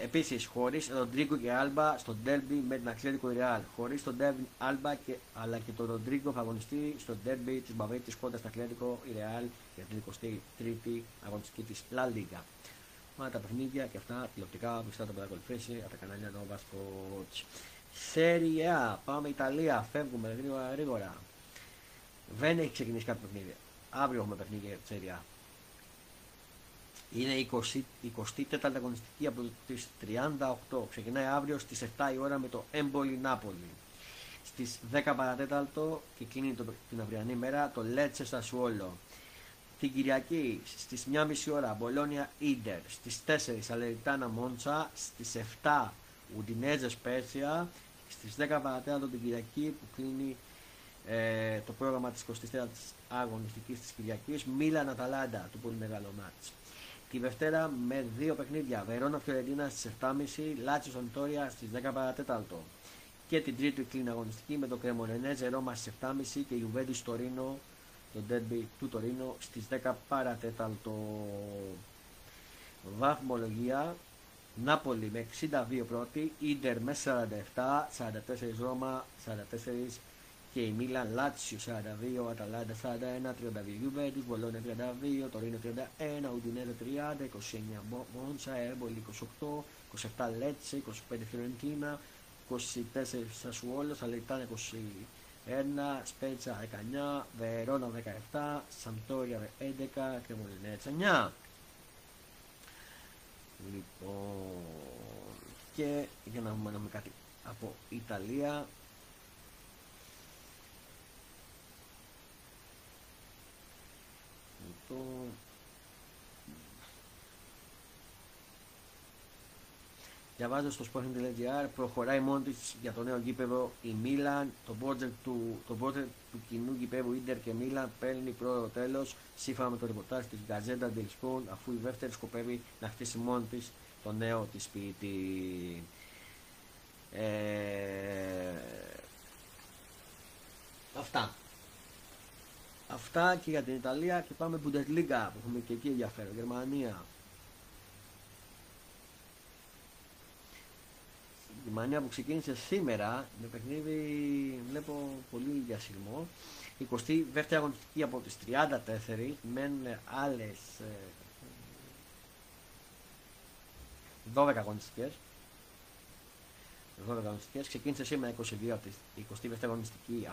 Επίσης, χωρίς Ροντρίγκο και Άλμπα στο ντέρμπι με την Ατλέτικο Ρεάλ, χωρίς τον Ντέβιν Άλμπα αλλά και τον Ροντρίγκο θα αγωνιστεί στο ντέρμπι της Μαδρίτης κόντρα στο Ατλέτικο Ρεάλ για την 23η αγωνιστική της La Liga. Μα τα παιχνίδια και αυτά τηλεοπτικά φυσικά τα παρακολουθήσει από τα κανάλια Nova Sports. Serie A, πάμε Ιταλία, φεύγουμε γρήγορα. Δεν έχει ξεκινήσει κάποιο παιχνίδι. Αύριο έχουμε παιχνίδια για τη Serie A. Είναι η 24η αγωνιστική από τις 38. Ξεκινάει αύριο στις 7 η ώρα με το Έμπολι Νάπολη. Στις 10 παρατέταρτο και κλείνει την αυριανή μέρα το Λέτσε Σασουόλο. Την Κυριακή στις 1.30 ώρα Μπολόνια Ίντερ. Στις 4 Σαλεριτάνα Μόντσα. Στις 7 Ουντινέζε Σπέτσια. Στις 10 παρατέταρτο την Κυριακή που κλείνει το πρόγραμμα της 24ης αγωνιστικής της Κυριακής, Μίλαν Αταλάντα, το πολύ μεγάλο μάτς. Τη Δευτέρα με δύο παιχνίδια, Βερόνα Φιωρεντίνα στις 7.30, Λάτσιο Σαμπτόρια στις 10 παρατέταρτο. Και την τρίτη κλίνα αγωνιστική με το Κρεμονενέζε Ρώμα στις 7.30 και Ιουβέντους Τωρίνο, το ντέρμπι του Τωρίνο στις 10 παρατέταρτο. Βαθμολογία, Νάπολη με 62 πρώτη, Ίντερ με 47, 44 Ρώμα, 44 και η Μίλαν, Λάτσιο 42, Αταλάντα 41, 32 Γιουβέντους, Μπολόνια 32, Τωρίνο 31, Ουντινέζε 30, 29 Μόντσα, Έμπολι 28, 27 Λέτσε, 25 Φιωρεντίνα, 24 Σασουόλο, Σαλερνιτάνα 21, Σπέτσα 19, Βερόνα 17, Σαμπτόρια 11 και Κρεμονενέτσα 9. Λοιπόν, και για να δούμε κάτι από Ιταλία. Διαβάζω στο sporting.gr, προχωράει μόνη της για το νέο γήπεδο η Μίλαν. Το project του κοινού γήπεδου Ίντερ και Μίλαν παίρνει πρώτο τέλος σύμφωνα με το ρεπορτάζ της Γκαζέτα Ντελ Σπορτ, αφού η δεύτερη σκοπεύει να χτίσει μόνη της το νέο της σπίτι. Αυτά και για την Ιταλία, και πάμε Bundesliga που έχουμε και εκεί ενδιαφέρον. Γερμανία που ξεκίνησε σήμερα με παιχνίδι, βλέπω πολύ διασυρμό. 22η αγωνιστική από τις 34, μεν άλλες 12 αγωνιστικές. Ξεκίνησε σήμερα 22 από τις 22η αγωνιστική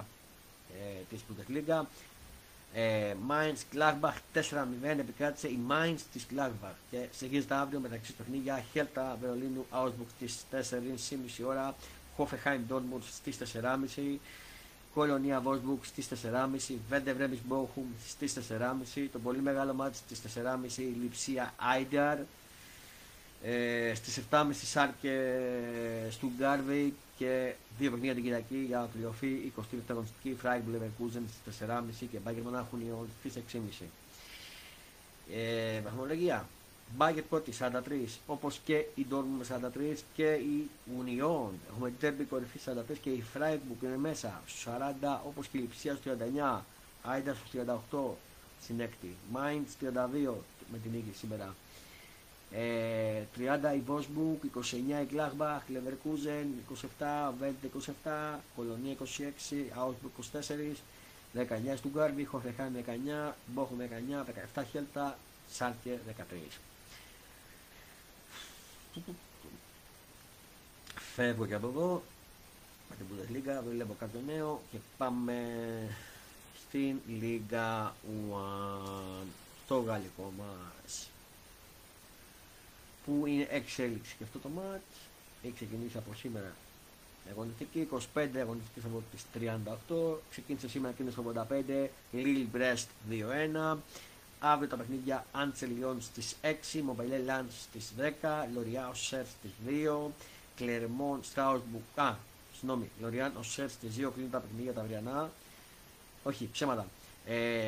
της Bundesliga. Μάινς Κλάρμπαχ 4-0, επικράτησε η Μάινς της Κλάρμπαχ, και συνεχίζεται αύριο μεταξύ παιχνίδια Χέλτα Βερολίνου Άουσμπουργκ στις 4:30 ώρα, Χόφενχάιμ Ντόρτμουντ στις 4:30, Κολονία Βόλσμπουργκ στις 4:30, Βέντε Βρέμις Μπόχουμ στις 4:30, το πολύ μεγάλο μάτς στις 4:30 Λιψία Άινταρ, στις 7:30 Σάρκε Στουγκάρβι, και δύο παιχνίδια την Κυριακή για να κλειωθεί 22η αγωνιστική, Φράιμπουργκ Λεβερκούζεν στις 4:30 και Μπάγκερ Μονάχων Ιωνικός στις 6:30. Βαθμολογία. Μπάγκερ πρώτη 43, όπως και η Ντόρτμουντ με 43 και η Ουνιόν. Έχουμε την τέρμπι κορυφή 43 και η Φράιμπουργκ είναι μέσα στους 40, όπως και η Λιψία στους 39, Άιντερ στους 38 συνέκτη, Μάιντς 32 με την νίκη σήμερα. 30 η Βόσμπουργκ, 29 η Γκλάχμπαχ, Λεβερκούζεν 27, Βέντε 27, Κολονία 26, Άουσμπουργκ 24, 19 Στουγκάρμπι, Χόφενχάιμ 19, Μπόχουμ 19, 17 Χέλτα, Σάρκε 13. Φεύγω και από εδώ με την Bundesliga, βλέπω κάτι νέο και πάμε στην Λίγκα 1, στο γαλλικό μας, που είναι εξέλιξη και αυτό το match. Έχει ξεκινήσει από σήμερα αγωνιστική, 25 αγωνιστική από τις 38, ξεκίνησε σήμερα και είναι στο 85, Lille Brest 2-1, αύριο τα παιχνίδια Άντσε Λιόν στις 6, Μομπελέ Λαντς στις 10, Λοριάν Οσέρ στις 2, Κλερμόν Στράουσμπουργκ, Λοριάν Οσέρ στις 2 κλείνουν τα παιχνίδια τα αυριανά,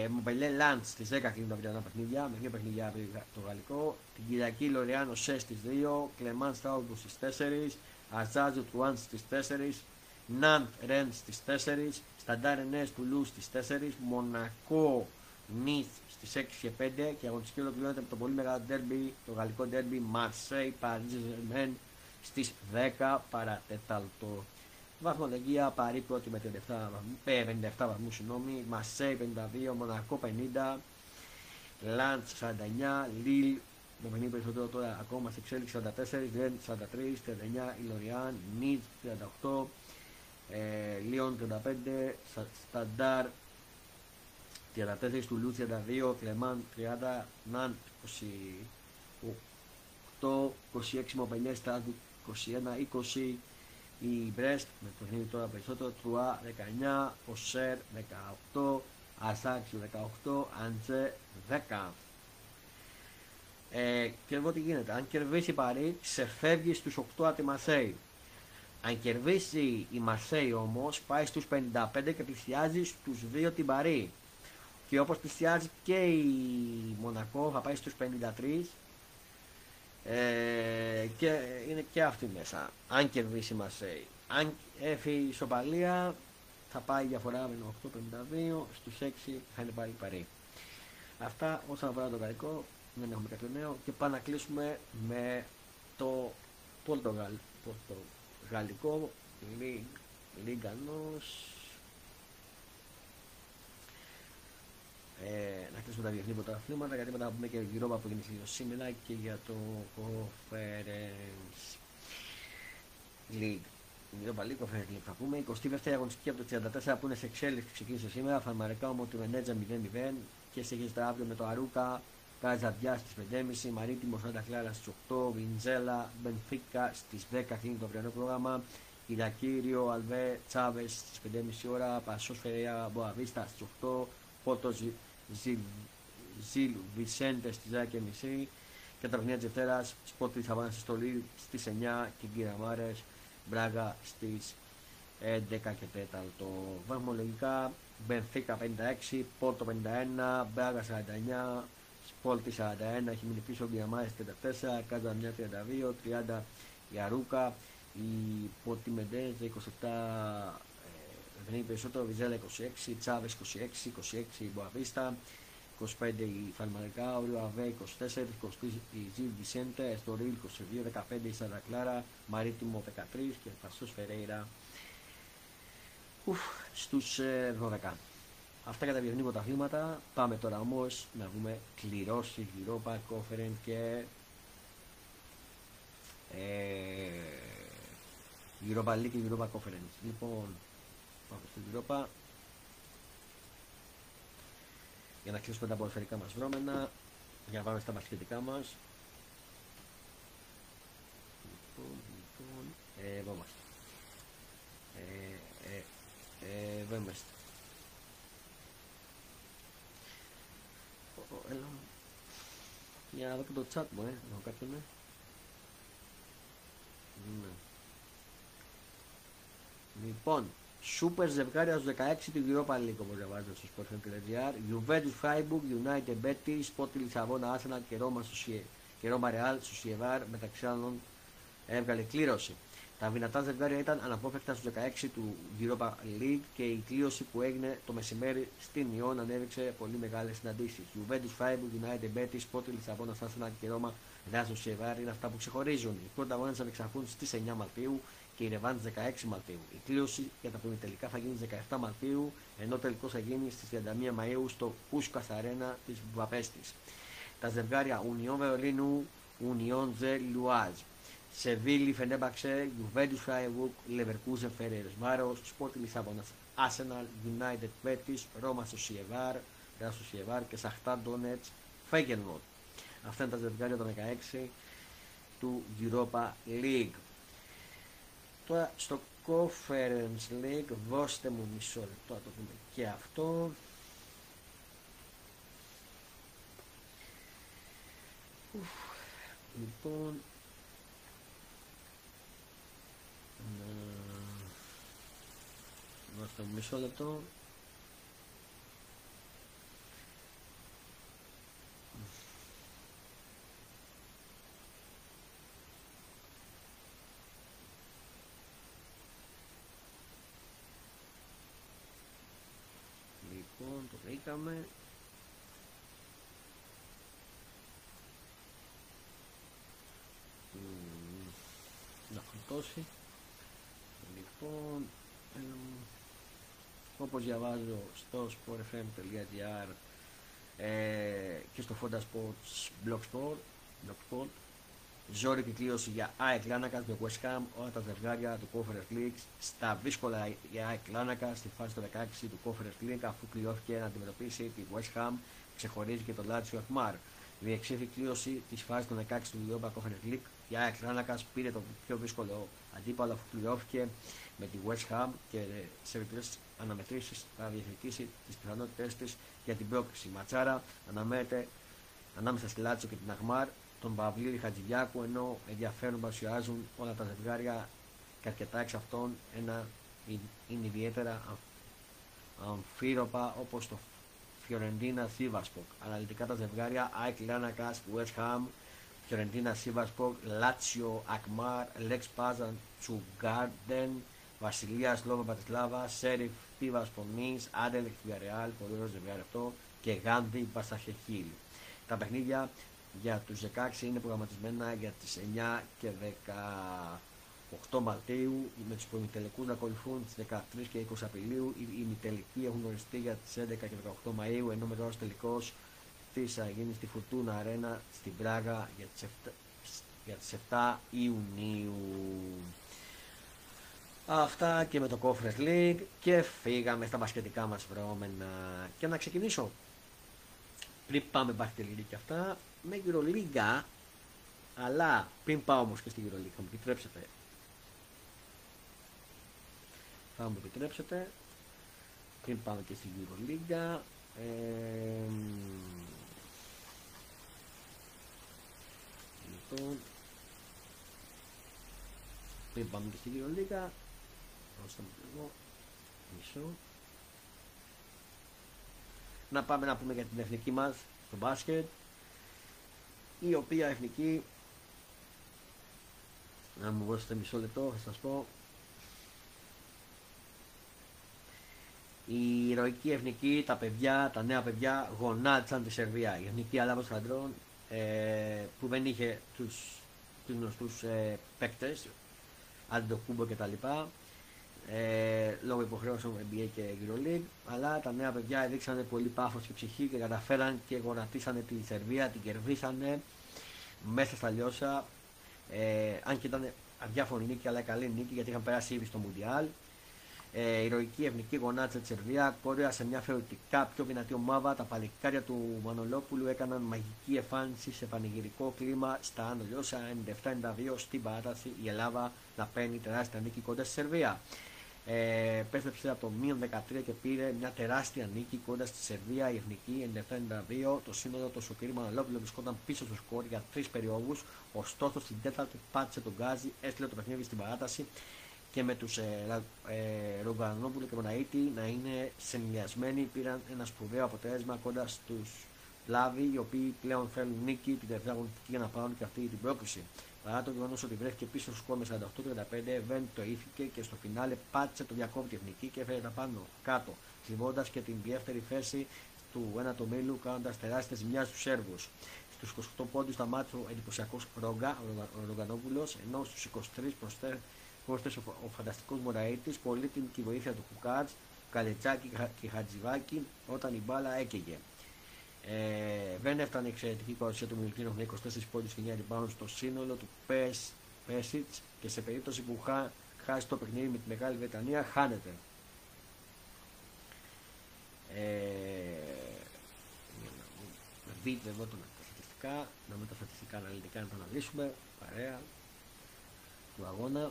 Μομπελέ Λαντς στις 10 κλείνουν τα αυριανά παιχνίδια, με δύο παιχνίδια το γαλλικό. Την Κυριακή Λοριάνο 6 στις 2, Κλεμάν Στάουμπου στις 4, Αζάζου Τουάν στις 4, Ναντ Ρεν στις 4, Σταντάρ Νέες Τουλού στις 4, Μονακό Νιτ στις 6 και 5, και η αγωνιστική ολοκληρώνεται με το πολύ μεγάλο ντέρμπι, το γαλλικό ντέρμπι Μαρσέι Παρίζ Ζερμέν στις 10 παρατέταλτο. Βαθμολογία Παρί πρώτη με 57 βαθμούς, Μασέι 52, Μονακό 50, Λαντς 49, Λίλ με 50 περισσότερο τώρα ακόμα σε εξέλιξη 44, Ρεν 43, 39 η Λοριάν, Νιτς 38, Λιόν 35, Σταντάρ 34, Τουλού 32, Κλεμάν 30, Ναν 28, 26 Μοπενιές, Στράσμπουργκ 21, 20 η Μπρέστ με το παιχνίδι τώρα περισσότερο, Τρουά 19, Οσέρ 18, Ασάξιο 18, Αντζέ 10. Και εδώ τι γίνεται, αν κερδίσει η Παρί ξεφεύγει στους 8 από τη Μαρσέη. Αν κερδίσει η Μαρσέη όμως πάει στους 55 και πλησιάζει στους 2 την Παρί. Και όπως πλησιάζει και η Μονακό θα πάει στους 53. Και είναι και αυτή μέσα. Αν κερδίσει η Μαρσέη, αν έφυγε η σοπαλία θα πάει η διαφορά με 8,52 στους 6 θα είναι πάλι Παρί. Αυτά όσον αφορά το γαλλικό, δεν έχουμε κάποιο νέο, και πάμε να κλείσουμε με το πορτογαλικό Λίγκανος. Να κλείσουμε τα διεθνή πρωταθλήματα, γιατί μετά θα πούμε και για την Europa που γίνει σήμερα και για το Conference League. Η Europa League Conference League θα πούμε. 22η αγωνιστική από το 34 που είναι σε εξέλιξη ξεκίνησε σήμερα. Φαρμαρικά όμως τη Μενέτζα 0-0 και συνεχίζεται αύριο με το Αρούκα Καζαμπιά στις 5:30, Μαρίτιμο Σάντα Κλάρα στις 8, Βιντζέλα Μπενφίκα στις 10 κλείνει το αυριανό πρόγραμμα. Ιδακύριο Αλβέ Τσάβες στις 5:30 ώρα, Πασός Φερέα Μποαβίστα στις 8, Πότο Ζιλ Βισέντε στις 10:30 και τα παιχνίδια της Δευτέρας, Σπορτ Λισαβάνα στη Στολή στις 9 και Γκυραμάρες Μπράγα στις 11:04. Βαθμολογικά Μπενφίκα 56, Πόρτο 51, Μπράγα 49, Σπόλτη 41, έχει μείνει πίσω Γκυραμάρες 34, Καζαμιά 32, 30 η Αρούκα, η Ποτιμεντέζ 27 δεν είναι περισσότερο, Βιζέλα 26, Τσάβες 26, 26 η Μποαβίστα, 25 η Φαλμαρικά, Όριο Αβέ 24, 23 η Ζιλ Βισέντε, Εστορίλ 22, 15 η Σαντακλάρα, Μαρίτιμο 13 και Παστός Φερέιρα στους 12. Αυτά για τα διεθνή πρωταθλήματα. Πάμε τώρα όμως να δούμε κληρώσεις Europa Conference και Europa League και Europa Conference. Λοιπόν, πάμε στην Europa για να κλείσουμε τα ποδοσφαιρικά μας βρώμενα, για να πάμε στα μαθητικά μας. Λοιπόν, εδώ είμαστε. Εδώ είμαστε. Για να δω και το chat μου, έχω κάποιον, ναι. Λοιπόν, σούπερ ζευγάρια στους 16 του Europa League, όπως διαβάζετε στο sportfm.gr, Juventus Freiburg, United Betis, Sporting Λισαβόνα, Arsenal και Roma Real στο Σιεβάρ, μεταξύ άλλων έβγαλε κλήρωση. Τα δυνατά ζευγάρια ήταν αναπόφευκτα στους 16 του Europa League και η κλήρωση που έγινε το μεσημέρι στην Ιόν ανέβηξε πολύ μεγάλες συναντήσεις. Juventus Freiburg, United Betis, Sporting Λισαβόνα, Arsenal και Roma Real στο Σιεβάρ είναι αυτά που ξεχωρίζουν. Οι πρώτοι αγώνες θα διεξαχθούν στις 9 Μαρτίου και η Ρεβάν 16 Μαρτίου. Η κλήρωση για τα προημιτελικά θα γίνει 17 Μαρτίου, ενώ τελικώς θα γίνει στις 31 Μαΐου στο Πούσκας Αρένα της Βουδαπέστης. Τα ζευγάρια Union Βερολίνου, Union de Luaz, Σεβίλη Φενέμπαξε, Juventus Freiburg, Leverkusen Ferencváros, Sporting Λισαβόνα, Arsenal, United Betis, Roma Sociedad, Real Sociedad και Shakhtar Donetsk Feyenoord. Αυτά είναι τα ζευγάρια των 16 του Europa League. Τώρα στο Conference League, δώστε μου μισό λεπτό να το δούμε και αυτό. Λοιπόν, δώστε μου μισό λεπτό. Το βρήκαμε. Να φορτώσει. Λοιπόν, όπως διαβάζω στο sportfm.gr και στο Fonda Sports Blogsport, ζόρικη κλήρωση για ΑΕΚ Λάνακα με West Ham, όλα τα ζευγάρια του Conference League στα δύσκολα για ΑΕΚ Λάνακα στη φάση των 16 του Conference League, αφού κλειώθηκε να αντιμετωπίσει τη West Ham, ξεχωρίζει και το Lazio Akmar. Διεξήχθη κλήρωση τη φάση των 16 του Europa Conference League. Η ΑΕΚ Λάνακα πήρε το πιο δύσκολο αντίπαλο, αφού κλειώθηκε με τη West Ham και σε μικρές αναμετρήσεις θα διεκδικήσει τις πιθανότητες της για την πρόκριση. Ματσάρα αναμένεται ανάμεσα στη Lazio και την Akmar, τον Παυλίδη Χατζηγιάκου, ενώ ενδιαφέρον παρουσιάζουν όλα τα ζευγάρια και αρκετά εξ αυτών είναι ιδιαίτερα αμφίροπα, όπως το Φιωρεντίνα Σίβασπορ. Αναλυτικά τα ζευγάρια ΑΕΚ Λάνακας, West Ham, Φιωρεντίνα Σίβασπορ, Λάτσιο Ακμάρ, Λεξ Πάζαν Τσουγκάρντεν, Βασιλεία Σλόβα Μπατισλάβα, Σέριφ Σίβασπορ Νις, Άντελ Βιαρεάλ, πολύ ωραίο ζευγάρι αυτό, και Γάνδη Μπασαχεχίλ. Τα παιχνίδια για τους 16 είναι προγραμματισμένα για τις 9 και 18 Μαρτίου, με τους προημιτελικούς να ακολουθούν τις 13 και 20 Απριλίου. Οι ημιτελικοί έχουν οριστεί για τις 11 και 18 Μαΐου, ενώ μετά ως τελικός της θα γίνει στη Φουρτούνα Αρένα στην Πράγα για τις 7 Ιουνίου. Αυτά και με το Conference League και φύγαμε στα μπασκετικά μας βρώμενα. Και να ξεκινήσω, πριν πάμε μπασκετική και αυτά, με Euroliga, αλλά πριν πάω όμως και στη Euroliga, θα μου επιτρέψετε, πριν πάμε και στη Euroliga, λοιπόν, πριν πάμε και στη Euroliga, να πάμε να πούμε για την εθνική μας, το μπάσκετ, η οποία εθνική Να μου δώσετε μισό λεπτό, θα σας πω. Η ηρωική εθνική, τα παιδιά, τα νέα παιδιά γονάτισαν τη Σερβία. Η εθνική Αλάβος Χαντρών που δεν είχε τους γνωστούς παίκτες, Αντοκούμπο κτλ. Λόγω υποχρεώσεων NBA και EuroLeague, αλλά τα νέα παιδιά έδειξαν πολύ πάθος και ψυχή και καταφέραν και γονατίσανε τη Σερβία, την κερδίσανε μέσα στα λιώσα. Αν και ήταν αδιάφορη νίκη, αλλά καλή νίκη γιατί είχαν περάσει ήδη στο Μουντιάλ. Η ηρωική εθνική γονάτισε τη Σερβία, κόρεασε μια θεωρητικά πιο δυνατή ομάδα. Τα παλικάρια του Μανολόπουλου έκαναν μαγική εμφάνιση σε πανηγυρικό κλίμα στα Άνω Λιώσα. 97-92 στην παράταση η Ελλάδα να παίρνει τεράστια νίκη κοντά στη Σερβία. Πέστρεψε από το μείον 13 και πήρε μια τεράστια νίκη κοντά στη Σερβία. Η εθνική 97-92. Το σύνολο του Σωτήρη Μανολόπουλου βρισκόταν πίσω στο σκορ για 3 περιόδους. Ωστόσο στην 4η πάτησε τον γκάζι, έστειλε το παιχνίδι στην παράταση και με τους Ρογκανόπουλο και Μοναΐτη να είναι συνδυασμένοι, πήραν ένα σπουδαίο αποτέλεσμα κοντά στους Πλάβοι, οι οποίοι πλέον θέλουν νίκη την τελευταία αγωνιστική για να πάρουν και αυτή την πρόκληση. Παρά το γεγονός ότι βρέθηκε πίσω στο σκορ με 48-35, δεν το ήθηκε και στο φινάλε πάτησε το διακόπτη εθνική και έφερε τα πάνω κάτω, κλειβώντας και την δεύτερη θέση του 1ου μήλου, κάνοντας τεράστιες ζημιές στους Σέρβους. Στους 28 πόντους σταμάτησε ο εντυπωσιακός Ρόγκα, ο Ρογκανόπουλος, ενώ στους 23 προσθέτει ο φανταστικός Μωραΐτης, πολύτιμη και η βοήθεια του Κουκάτς, Καλετσάκη και Χατζηβάκη όταν η μπάλα έκαιγε. Δεν έφτανε η εξαιρετική παρουσία του Μιλουτίνοφ με 24 πόντους και 9 rebound στο σύνολο του Πέσιτς και σε περίπτωση που χάσει το παιχνίδι με τη Μεγάλη Βρετανία, χάνεται. Δείτε εδώ τα στατιστικά, να μην τα στατιστικά αναλυτικά να τα αναλύσουμε, παρέα του αγώνα.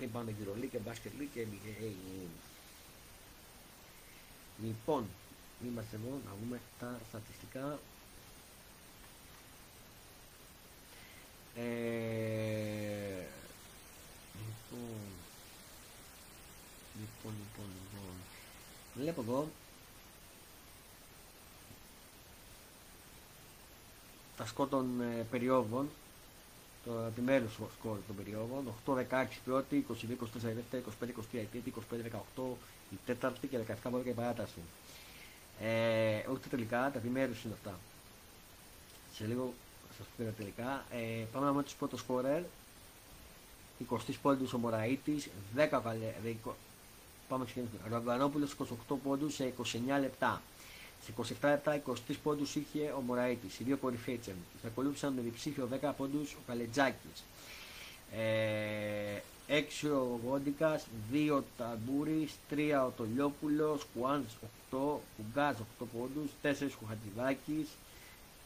Είπαμε EuroLeague και Basket League και NBA. Λοιπόν, είμαστε εδώ να δούμε τα στατιστικά. Λοιπόν. Βλέπω εδώ τα σκορ των περιόδων. Το επιμέρου σκορ των περιόδων 8-16 πρώτη, 22-24 δεύτερη, 25-23 τρίτη, 25-18 η τέταρτη και 17-12 η παράταση. Όχι τελικά, τα επιμέρου είναι αυτά. Σε λίγο θα σας πω τα τελικά. Πάμε να δούμε τους πρώτους σκορερ. 20 πόντους ο Μωραΐτης, 10 πάμε ξεκινήσουμε. Ραγκανόπουλος 28 πόντους σε 29 λεπτά. Σε 27 λεπτά 23 πόντους είχε ο Μωραΐτης, οι δύο κορυφαίοι της εθνικής. Ακολούθησαν με διψήφιο 10 πόντους ο Καλετζάκης. 6 ο Γόντικας, 2 ο Ταμπούρης, 3 ο Τολιόπουλος, Χουάν 8, Κουγκάς 8 πόντους, 4 ο Χατζηβάκης,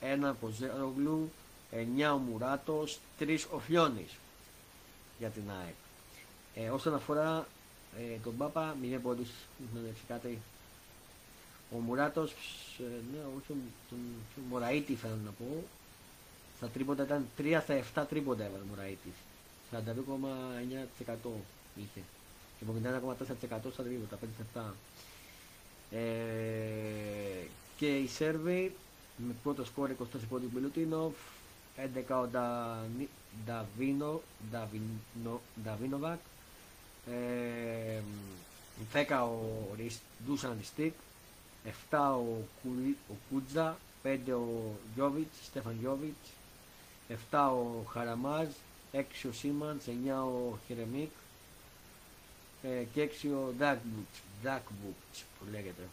1 ο Κοζέρογλου, 9 ο Μουράτος, 3 ο Φιόνης για την ΑΕΚ. Όσον αφορά τον Πάπα, 0 πόντους κάτι. Ο Μουράτος, ναι, όχι τον Μωραΐτη θέλω να πω, στα τρίποντα ήταν 3 στα 7 τρίποντα έβαλε ο Μωραΐτης, 42,9% είχε και 51,4% στα τρίποντα, 5 στα 7. Και οι Σέρβοι με πρώτο σκόρ 24 πόντους Μιλουτίνοφ, 11 ο Νταβίνοβακ, 10 ο Ντούσαν Στικ, 7 ο Κούτζα, 5 ο Στέφαν Γιώβιτς, 7 ο Χαραμάζ, 6 ο Σίμαντς, 9 ο Χερεμίκ και 6 ο Ντάκμπουτς που λέγεται.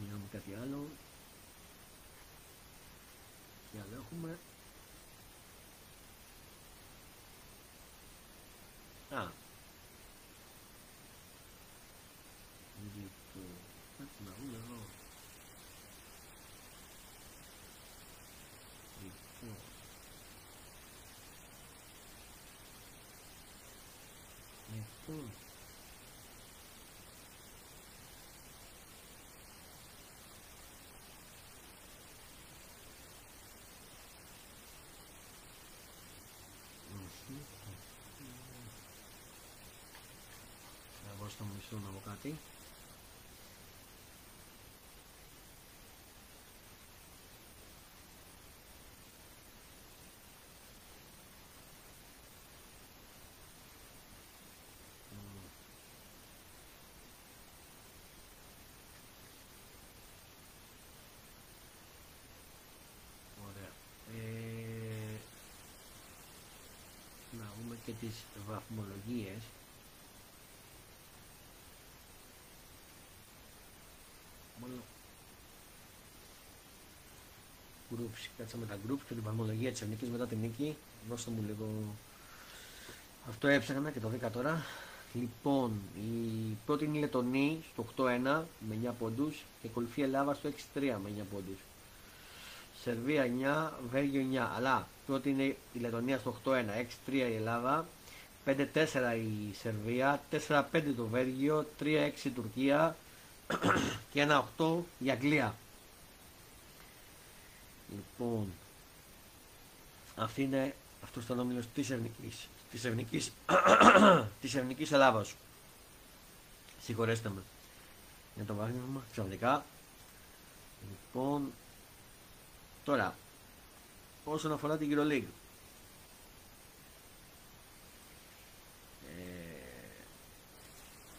Μιλάμε κάτι άλλο. Τι άλλο έχουμε. Θα μου μισθούν από κάτι. και τις βαθμολογίες. Μόνο groups, κάτσαμε τα groups και την βαθμολογία της νίκης μετά την νίκη. Δώστε μου λίγο, αυτό έψαχνα και το βρήκα τώρα. Λοιπόν, η πρώτη είναι η Λετονή στο 8-1 με 9 πόντους και ακολουθεί η Ελλάδα στο 6-3 με 9 πόντους. Σερβία 9, Βέλγιο 9, αλλά πρώτη είναι η Λετωνία στο 8-1, 6-3 η Ελλάδα, 5-4 η Σερβία, 4-5 το Βέλγιο, 3-6 η Τουρκία και 1-8 η Αγγλία. Λοιπόν, αυτή είναι, αυτός ήταν ο όμιλος της Εθνικής Ελλάδας. Συγχωρέστε με για το βάθμισμα ξαφνικά. Λοιπόν, τώρα, όσον αφορά την EuroLeague,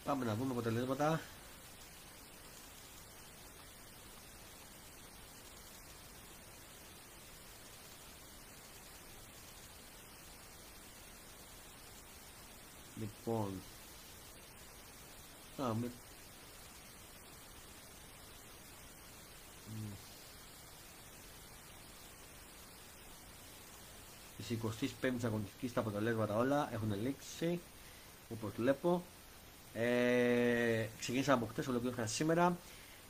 πάμε να δούμε αποτελέσματα. Λοιπόν, πάμε. Στις 25ης αγωνιστικής τα αποτελέσματα όλα έχουν λήξει, όπως βλέπω. Ξεκίνησαν από χτες, ολοκληρώθηκαν σήμερα.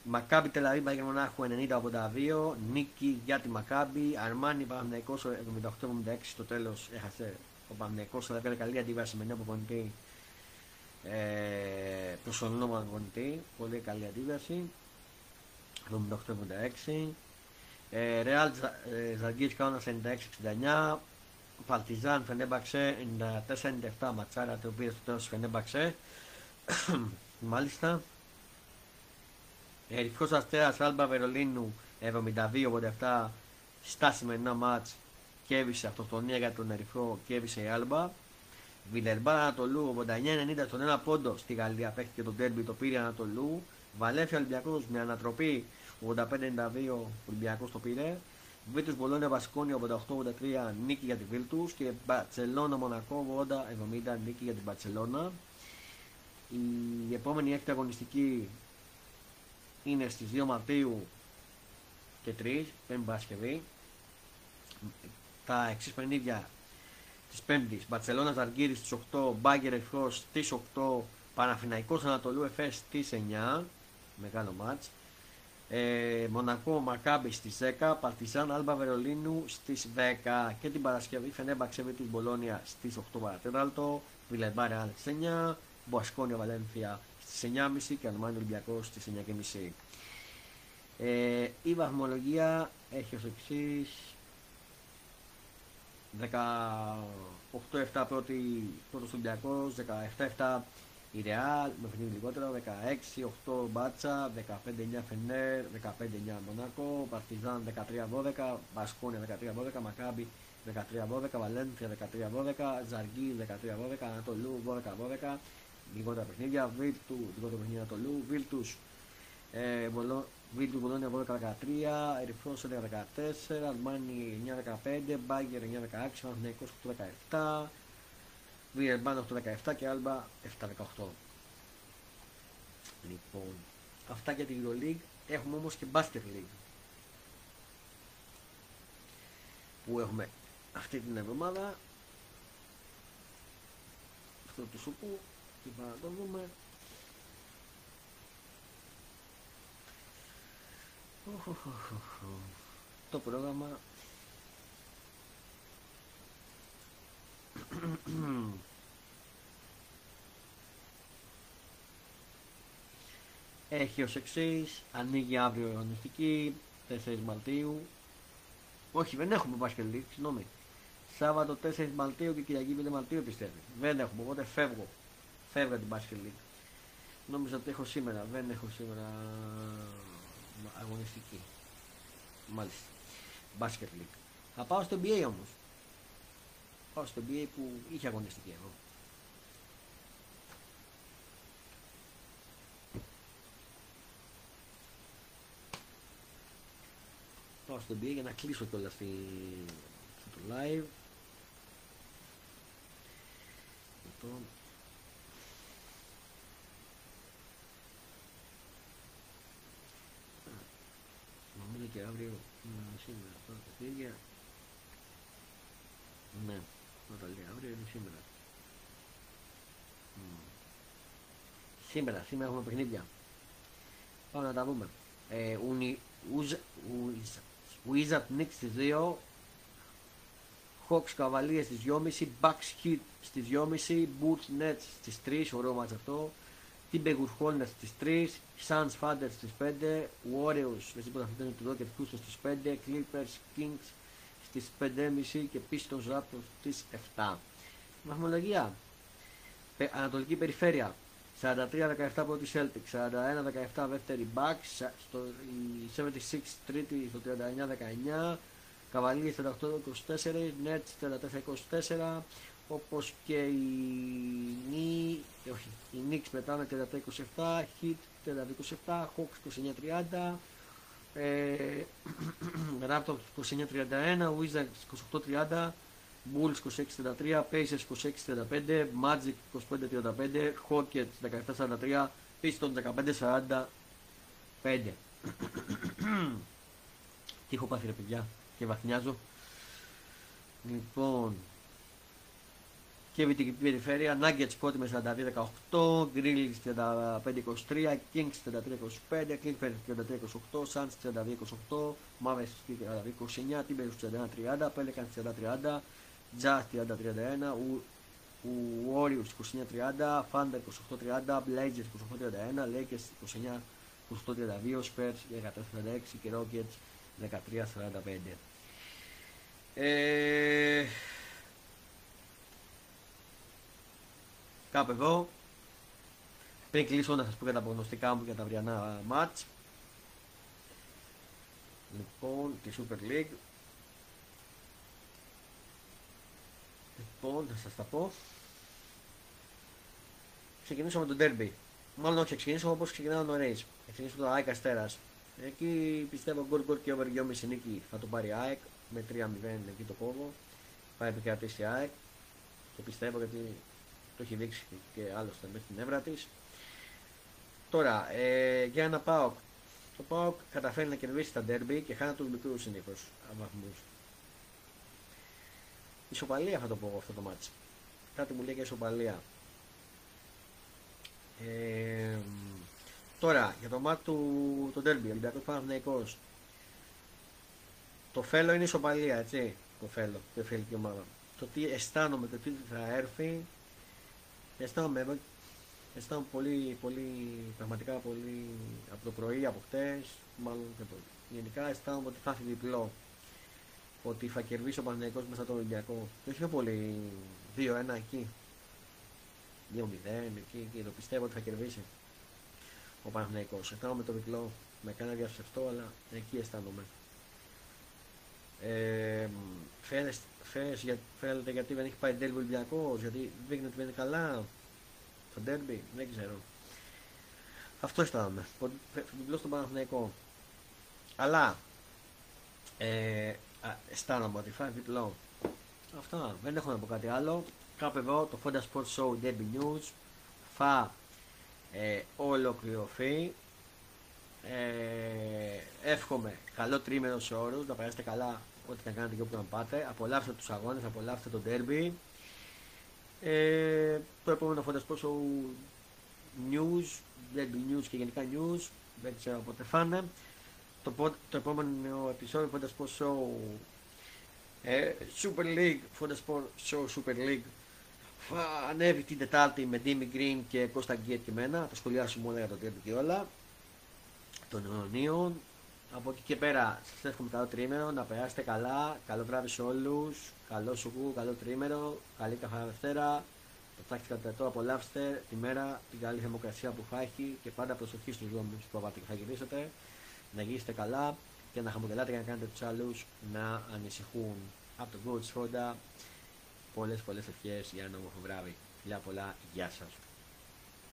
Μακάμπι Τελαβίβ Μπάγερν Μονάχου 90-82, νίκη για τη Μακάμπι. Αρμάνι Παναθηναϊκός 78-76, στο τέλος έχασε ο Παναθηναϊκός, αλλά πήρε καλή αντίβαση με νέο προπονητή, προσωρινό προπονητή, πολύ καλή αντίβαση, 78-76. Ρεάλ Ζαργίρης Κάουνας 96-69, Παρτιζάν Φενέμπαξε 94-97, ματσάρα το οποίο στο τέλος Φενέμπαξε. Μάλιστα. Ερυθρός Αστέρας Άλμπα Βερολίνου 72-87, στα σημερινά μάτς κέβησε αυτοκτονία για τον Ερυθρό, κέβησε η Άλμπα. Βιλερμπάν Ανατολού 89-90, στον ένα πόντο στη Γαλλία παίχτηκε το ντέρμπι, το πήρε Ανατολού. Βαλένθια Ολυμπιακός με ανατροπή 85-92, Ολυμπιακός το πήρε. Βίτους Μπολόνια Βασκόνια 88-83, νίκη για τη Βίλτους. Και Μπαρτσελώνα Μονακό 80-70, νίκη για την Μπαρτσελώνα. Η επόμενη έκτη αγωνιστική είναι στις 2 Μαρτίου και 3, Πέμπτη Παρασκευή. Τα εξής παιχνίδια της Πέμπτης: Μπαρτσελώνα Ζαργίρης στις 8, Μπάγκερ Εχθρός στις 8, Παναθηναϊκός Ανατολού Εφές στις 9, μεγάλο μάτς. Μονακό Μακάμπι στις 10, Παρτιζάν Άλμπα Βερολίνου στις 10 και την Παρασκευή Φενέμπαξε Βίτους Μπολόνια στις 8 παρατέταρτο, Βιλερμπάν Ρεάλ στις 9, Μπασκόνια Βαλένθια στις 9.30 και Αρμάνι Ολυμπιακός στις 9.30. Η βαθμολογία έχει ως εξής: 18-7 πρώτος Ολυμπιακός, 17-7 η Ρεάλ, με φαινίδι λιγότερο, 16-8 Μπάτσα, 15-9 Φενέρ, 15-9 Μονάκο, Παρτιζάν 13-12, Μπασκόνια 13-12, Μακάμπι 13-12, Βαλένθια 13-12, Ζαργί 13-12, Ανατολού 12-12, λιγότερα παιχνίδια, Ανατολού, Βίλτους Μπολόνια 12-13, Ερυθρός 11-14, Αλμάνι 9-15, Μπάγκερ 9-16, Παναθηναϊκός 8-17, Βιλερμπάν 8-17 και Άλμπα 7-18. Λοιπόν, αυτά για την EuroLeague. Έχουμε όμως και Basket League που έχουμε αυτή την εβδομάδα. Αυτό του σούπου, τι παρακολουθούμε. Το πρόγραμμα. Έχει ως εξής, ανοίγει αύριο η αγωνιστική 4 Μαρτίου. Όχι, δεν έχουμε Basket League, συγγνώμη. Σάββατο 4 Μαρτίου και Κυριακή 5 Μαρτίου πιστεύω. Δεν έχουμε, οπότε φεύγω. Φεύγω την Basket League. Νόμιζα ότι έχω σήμερα, δεν έχω σήμερα αγωνιστική. Μάλιστα. Basket League. Θα πάω στο NBA όμως. Πάω στο NBA που είχε αγωνιστική εγώ. Πάω στο NBA για να κλείσω κιόλας το live. αυτό. Νομίζω και αύριο σήμερα τα παιχνίδια. Ναι, όταν λέει αύριο είναι σήμερα. Σήμερα έχουμε παιχνίδια. Πάμε να τα δούμε. Wizard Knicks στις 2, Hawks Cavaliers στις 2.30, Bucks Heat στις 2.30, Bulls Nets στις 3, ωραίο μάτς αυτό, Timberwolves Hornets στις 3, Suns Thunder στις 5, Warriors με τίποτα αυτό είναι το Rocket Houston στις 5, Clippers Kings στις 5.30 και Pistons Raptors στις 7. Βαθμολογία. Ανατολική περιφέρεια. 43-17 πρώτη Celtics, 41-17 δεύτερη Bucks, η 76 τρίτη στο 39-19, Cavaliers 38-24, Nets 44-24, όπως και οι Knicks μετά με 37, Heat 37, Hawks 29-30, Raptors 29-31, Wizards 28-30, Bulls 26-33, Pacers 26-35, Magic 25-35, Rockets 17-43, Pistons 15-45. Τι έχω πάθει ρε παιδιά και βαθμιάζω. Λοιπόν, και την περιφέρεια, Nuggets πρώτη με 42-18, Grizzlies 35-23, Kings 33-25, Clippers 33-28, Suns 32-28, Mavericks 32-29, Timberwolves 31-30, Pelicans 30-30, Jazz 30-31, Warriors 29-30, Thunder 28-30, Blazers 28-31, Lakers 29-28-32, Spurs 14-16 και Rockets 13-45. Κάπου εδώ, πριν κλείσω να σας πω για τα προγνωστικά μου για τα αυριανά μάτς. Λοιπόν, τη Super League. Λοιπόν, θα σας τα πω. Ξεκινήσω με το Derby. Μάλλον όχι, ξεκινήσω όπως ξεκινάω νωρίς. Ξεκινήσω με το ΑΕΚ Αστέρας. Εκεί πιστεύω γκολ και over 2,5 νίκη θα το πάρει ΑΕΚ. Με 3-0 εκεί το κόβω. Θα επικρατήσει ΑΕΚ. Το πιστεύω γιατί το έχει δείξει και άλλωστε με την νεύρα της. Τώρα, για ένα ΠΑΟΚ. Το ΠΑΟΚ καταφέρει να κερδίσει τα ντέρμπι και χάνει τους μικρούς συνήθως βαθμούς. Ισοπαλία θα το πω αυτό το μάτσι. Κάτι μου λέει για ισοπαλία. Τώρα, για το μάτι του ντέρμπι, Ολυμπιακός Παναθηναϊκός. Το φέλο είναι ισοπαλία, έτσι. Το φέλο, το φέλη και η ομάδα. Το τι αισθάνομαι, το τι θα έρθει. Αισθάνομαι πολύ, από το πρωί, από χτες, μάλλον και πολύ. Γενικά αισθάνομαι ότι θα έρθει διπλό, ότι θα κερδίσει ο Παναθηναϊκός μέσα το Ολυμπιακό. Δεν πιο πολύ 2-1 εκεί, 2-0 εκεί, το πιστεύω ότι θα κερδίσει ο Παναθηναϊκός. Αισθάνομαι το διπλό, με κάνα διαψευτό, αλλά εκεί αισθάνομαι. Φαίνεται γιατί δεν έχει πάει ντέρμπι Ολυμπιακός, γιατί δείχνει ότι είναι καλά το ντέρμπι, δεν ξέρω. Αυτό αισθάνομαι, διπλό στον Παναθηναϊκό. Αλλά αισθάνομαι ότι φάει διπλό. Αυτά, δεν έχω να πω κάτι άλλο. Κάπου εδώ το Fonda Sports Show Derby News θα ολοκληρωθεί. Εύχομαι καλό τρίμηνο σε όρους, να περάσετε καλά ό,τι να κάνετε και όπου να πάτε. Απολαύστε τους αγώνες, απολαύστε το ντέρμπι. Το επόμενο Fonda Sports Show News, Derby News και γενικά news, δεν ξέρω πότε θα είναι. Το επόμενο επεισόδιο Fonda Sports Show Super League, Fonda Sports Show Super League θα ανέβει την Τετάρτη με Ντίμι Green και Κώστα Γκέτ και εμένα. Θα σχολιάσουμε όλα για το τρίτο και όλα των αιωνίων. Από εκεί και πέρα σας εύχομαι καλό τρίμερο, να περάσετε καλά, καλό βράδυ σε όλους, καλό σουγού, καλό τρίμερο, καλή καθαρά Δευτέρα. Πετάξτε κατά τώρα, απολαύστε τη μέρα, την καλή θερμοκρασία που θα έχει και πάντα προσοχή στους δρόμους που θα γυρίσετε. Να γυρίσετε καλά και να χαμογελάτε για να κάνετε τους άλλους να ανησυχούν. Από τον Coach Fonda, πολλές ευχές για ένα όμορφο βράδυ. Φιλιά πολλά, γεια σας.